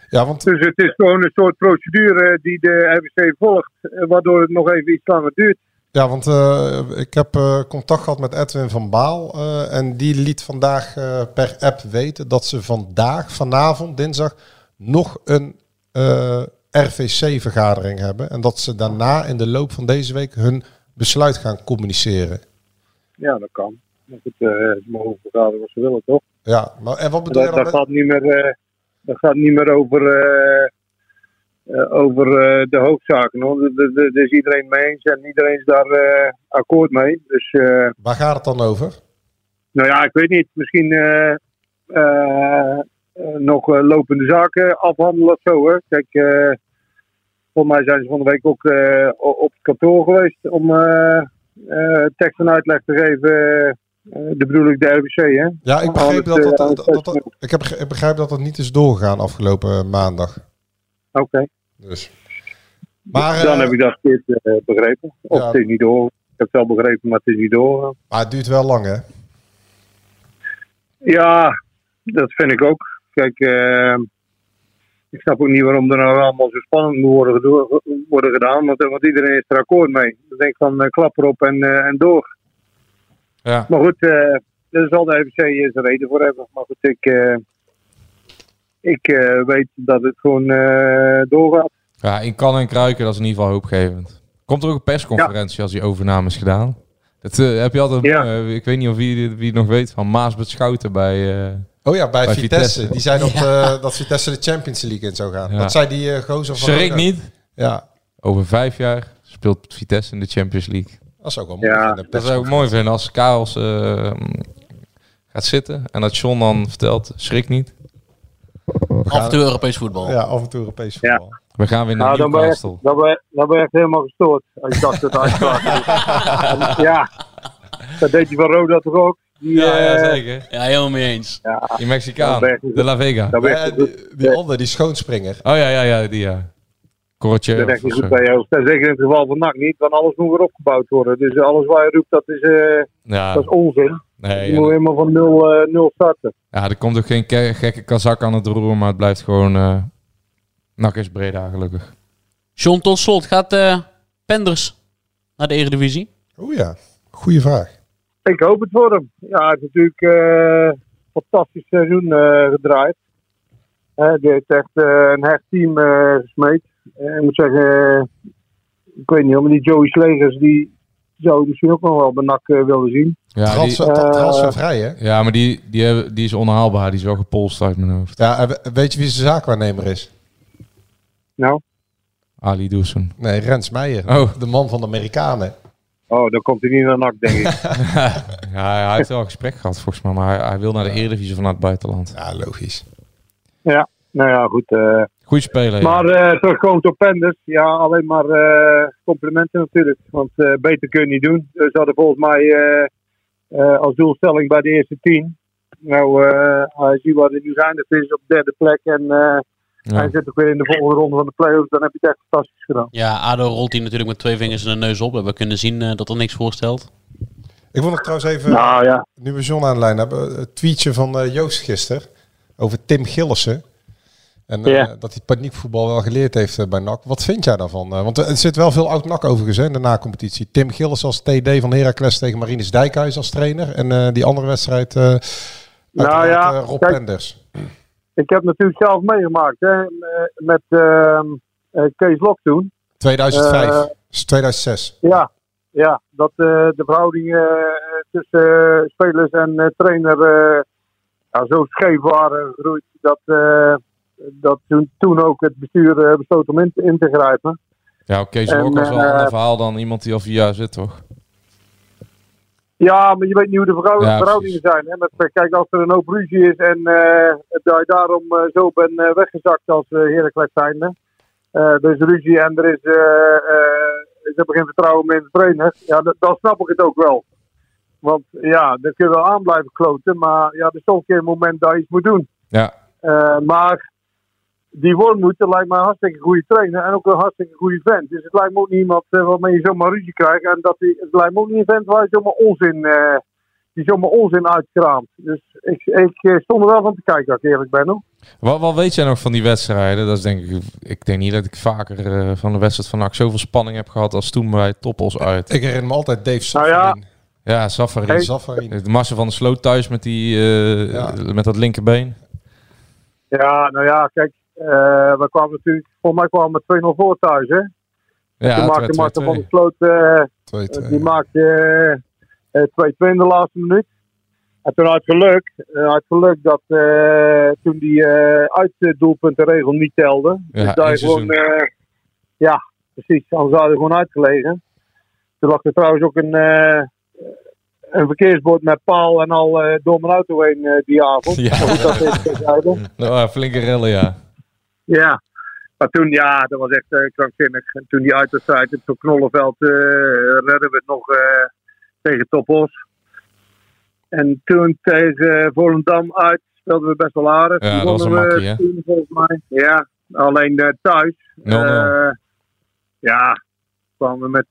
Ja, want... Dus het is gewoon een soort procedure die de RVC volgt. Waardoor het nog even iets langer duurt. Ja, want ik heb contact gehad met Edwin van Baal. En die liet vandaag per app weten dat ze vanavond, dinsdag, nog een RVC-vergadering hebben. En dat ze daarna in de loop van deze week hun besluit gaan communiceren. Ja, dat kan. Goed, ze mogen vergaderen wat ze willen, toch? Ja, maar en wat bedoel je dan? Dat gaat niet meer over de hoofdzaken. Hoor. Daar is iedereen mee eens en iedereen is daar akkoord mee. Dus, waar gaat het dan over? Nou ja, ik weet niet. Misschien nog lopende zaken afhandelen of zo. Hè. Kijk, volgens mij zijn ze van de week ook op het kantoor geweest om tekst en uitleg te geven. De bedoel ik de RBC, hè? Ja, ik begrijp dat niet is doorgegaan afgelopen maandag. Oké. Okay. Dus. Maar, dan heb ik dat verkeerd begrepen. Of ja, het is niet door. Ik heb het wel begrepen, maar het is niet door. Maar het duurt wel lang, hè? Ja, dat vind ik ook. Kijk, ik snap ook niet waarom er nou allemaal zo spannend moet worden gedaan. Want iedereen is er akkoord mee. Dan denk ik van klap erop en door. Ja. Maar goed, er zal de RVC zijn reden voor hebben. Maar goed, ik weet dat het gewoon doorgaat. Ja, in kan en kruiken, dat is in ieder geval hoopgevend. Komt er ook een persconferentie als die overname is gedaan? Dat heb je altijd, ik weet niet of wie het nog weet, van Maas Schouten bij... Oh ja, bij Vitesse. Die zei dat Vitesse de Champions League in zou gaan. Ja. Dat zei die gozer van... Schrik niet. Ja. Over 5 jaar speelt Vitesse in de Champions League. Dat zou ik wel mooi vinden. Dat zou ik mooi vinden als Karels gaat zitten en dat John dan vertelt, schrik niet. Af en toe Europees voetbal. Ja, af en toe Europees voetbal. Ja. We gaan weer naar Newcastle. Dan ben je echt helemaal gestoord. Ik dacht dat uitspraak. Ja, dat deed je van Roda toch ook? Ja, zeker. Ja, helemaal mee eens. Ja. Die Mexicaan, de La Vega. Die andere, die schoonspringer. Oh ja, die ja. Kortje. Dat is echt niet goed bij jou. Zeker in het geval van NAC niet, want alles moet weer opgebouwd worden. Dus alles waar je roept, dat is onzin. Nee, je moet helemaal van nul starten. Ja, er komt ook geen gekke kazak aan het roer, maar het blijft gewoon... NAC is Breda, gelukkig. John, tot slot, gaat Penders naar de Eredivisie? Oh ja, goede vraag. Ik hoop het voor hem. Ja, hij heeft natuurlijk een fantastisch seizoen gedraaid. Die heeft echt een hecht team gesmeed. Ik moet zeggen, ik weet niet hoor, maar die Joey Slegers, die zou misschien ook nog wel bij NAC willen zien. Ja, transfervrij hè? Ja, maar die is onhaalbaar. Die is wel gepolst uit mijn hoofd. Ja, weet je wie zijn zaakwaarnemer is? Nou? Ali Doesen. Nee, Rens Meijer. Oh. De man van de Amerikanen. Oh, dan komt hij niet naar NAC, denk ik. Ja, hij heeft wel een gesprek gehad volgens mij, maar hij wil naar de Eredivisie vanuit het buitenland. Ja, logisch. Ja, nou ja, goed. Goeie speler. Maar terugkomend op Penders, ja, alleen maar complimenten natuurlijk. Want beter kun je niet doen. Ze hadden volgens mij als doelstelling bij de eerste 10. Nou, hij ziet waar hij nu zijn. Dat is op derde plek en... Hij zit ook weer in de volgende ronde van de play-offs. Dan heb je het echt fantastisch gedaan. Ja, ADO rolt hij natuurlijk met 2 vingers in de neus op. En we kunnen zien dat er niks voorstelt. Ik wil nog trouwens even, nu we John aan de lijn hebben, het tweetje van Joost gisteren over Tim Gillissen. En dat hij paniekvoetbal wel geleerd heeft bij NAC. Wat vind jij daarvan? Want er zit wel veel oud NAC overigens in de na-competitie. Tim Gillissen als TD van Heracles tegen Marinus Dijkhuis als trainer. En die andere wedstrijd Rob Penders. Ik heb natuurlijk zelf meegemaakt hè, met Kees Lok toen. 2005, 2006. Ja, ja dat de verhouding tussen spelers en trainer zo scheef waren gegroeid dat toen ook het bestuur besloot om in te grijpen. Ja, Kees Lok is wel een ander verhaal dan iemand die al 4 jaar zit, toch? Ja, maar je weet niet hoe de verhoudingen zijn. Hè? Met, kijk, als er een hoop ruzie is en dat je daarom zo bent weggezakt als Heracles zijnde. Er is ruzie en ze hebben geen vertrouwen meer in de trainer. Ja, dan snap ik het ook wel. Want ja, dan kun je wel aan blijven kloten. Maar ja, er is toch een keer een moment dat je iets moet doen. Ja. Maar die Wormoed lijkt me een hartstikke goede trainer en ook een hartstikke goede vent. Dus het lijkt me ook niet iemand waarmee je zomaar ruzie krijgt. En het lijkt me ook niet een vent waar je zomaar onzin uitkraamt. Dus ik stond er wel van te kijken, als ik eerlijk ben. Hoor. Wat weet jij nog van die wedstrijden? Dat is ik denk niet dat ik vaker van de wedstrijd van NAC zoveel spanning heb gehad als toen bij Toppels uit. Ik herinner me altijd Dave Saffarin. Nou ja. Ja, Saffarin. De massa van de Sloot thuis met dat linkerbeen. Ja, nou ja, kijk. We kwamen natuurlijk, volgens mij kwamen we 2-0 voor thuis, hè? Ja, toen maakte Marten van der Sloot, die maakte 2-2 in de laatste minuut. En toen had geluk dat toen die uitdoelpuntenregel niet telde. Ja, dus daar gewoon, ja, precies, anders hadden we gewoon uitgelegen. Toen lag er trouwens ook een verkeersbord met paal en al door mijn auto heen die avond. Ja. Goed, dat flinke rellen, ja. Ja, maar toen, ja, dat was echt krankzinnig. En toen die uitwedstrijd op zo'n knollenveld redden we het nog tegen Toppos. En toen tegen Volendam uit speelden we best wel aardig. Ja, dat was een makkie, hè? Toen, volgens mij. Ja, alleen thuis. Ja, kwamen we met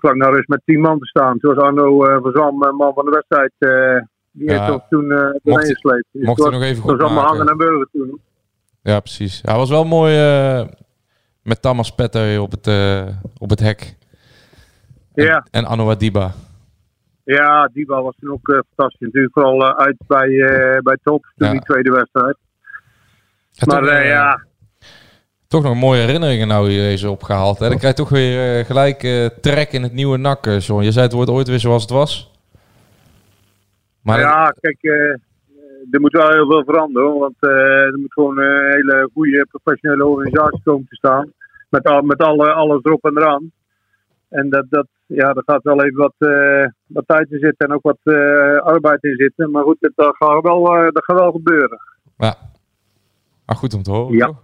vlak naar rust met 10 man te staan. Toen was Arno Verzam man van de wedstrijd. Die heeft ons toen doorheen gesleept. Dus mocht hij nog even goed maken. Dat was allemaal hangen en burger toen. Ja, precies. Hij was wel mooi met Thomas Petter op het hek. Ja. En Anouar Diba. Ja, Diba was toen ook fantastisch. Natuurlijk vooral uit bij Top toen die tweede wedstrijd. Ja, maar toch nog mooie herinneringen nou hier deze opgehaald. Hè? Dan krijg je toch weer gelijk trek in het nieuwe NAC. John. Je zei het wordt ooit weer zoals het was. Maar ja, kijk... Er moet wel heel veel veranderen, hoor, want er moet gewoon een hele goede professionele organisatie komen te staan. Met alles erop en eraan. En daar gaat wel even wat tijd in zitten en ook wat arbeid in zitten. Maar goed, dat gaat wel gebeuren. Ja. Maar goed om te horen, ja. Toch?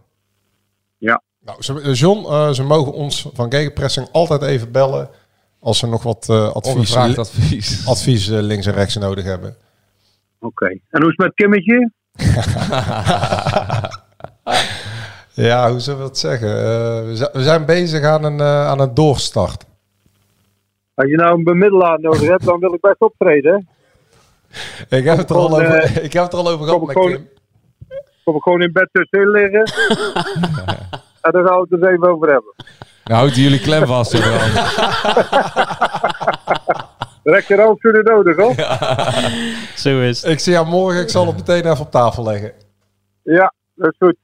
Ja. Nou, John, ze mogen ons van Gegenpressing altijd even bellen als ze nog wat advies links en rechts nodig hebben. Oké. En hoe is het met Kimmetje? Ja, hoe zullen we dat zeggen? We zijn bezig aan een doorstart. Als je nou een bemiddelaar nodig hebt, dan wil ik best optreden. Ik heb het er al over gehad met Kim. Kom ik gewoon in bed tussenin liggen. En daar gaan we het dus even over hebben. Nou, houden jullie klem vast. Rechterhand kunnen nodig, hoor. Ja, zo is het. Ik zie jou morgen, ik zal het meteen even op tafel leggen. Ja, dat is goed.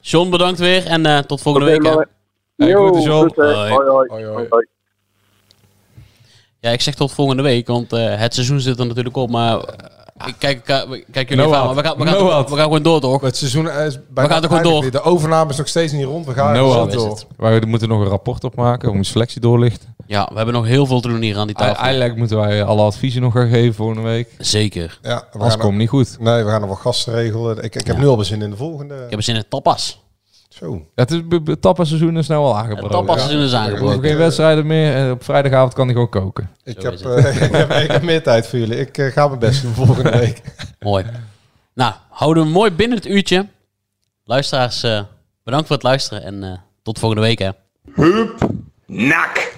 John, bedankt weer en tot volgende week. Yo, John. Hoi. Ja, ik zeg tot volgende week, want het seizoen zit er natuurlijk op, maar... Kijk jullie even aan, maar we gaan gewoon door, toch? Het seizoen is bijna door. De overname is nog steeds niet rond, we gaan door. We moeten nog een rapport op maken, we moeten selectie doorlichten. Ja, we hebben nog heel veel te doen hier aan die tafel. Eigenlijk moeten wij alle adviezen nog gaan geven volgende week. Zeker. Ja, anders komt niet goed. Nee, we gaan nog wat gasten regelen. Ik heb nu al bezin in de volgende. Ik heb bezin in tapas. Zo. Het tapasseizoen is nou al aangeboden. Het tapasseizoen is aangeboden. Geen wedstrijden meer. Op vrijdagavond kan ik gewoon koken. Ik heb meer tijd voor jullie. Ik ga mijn best doen volgende week. Mooi. Nou, houden we mooi binnen het uurtje. Luisteraars, bedankt voor het luisteren. En tot volgende week, hè. Hup, nak.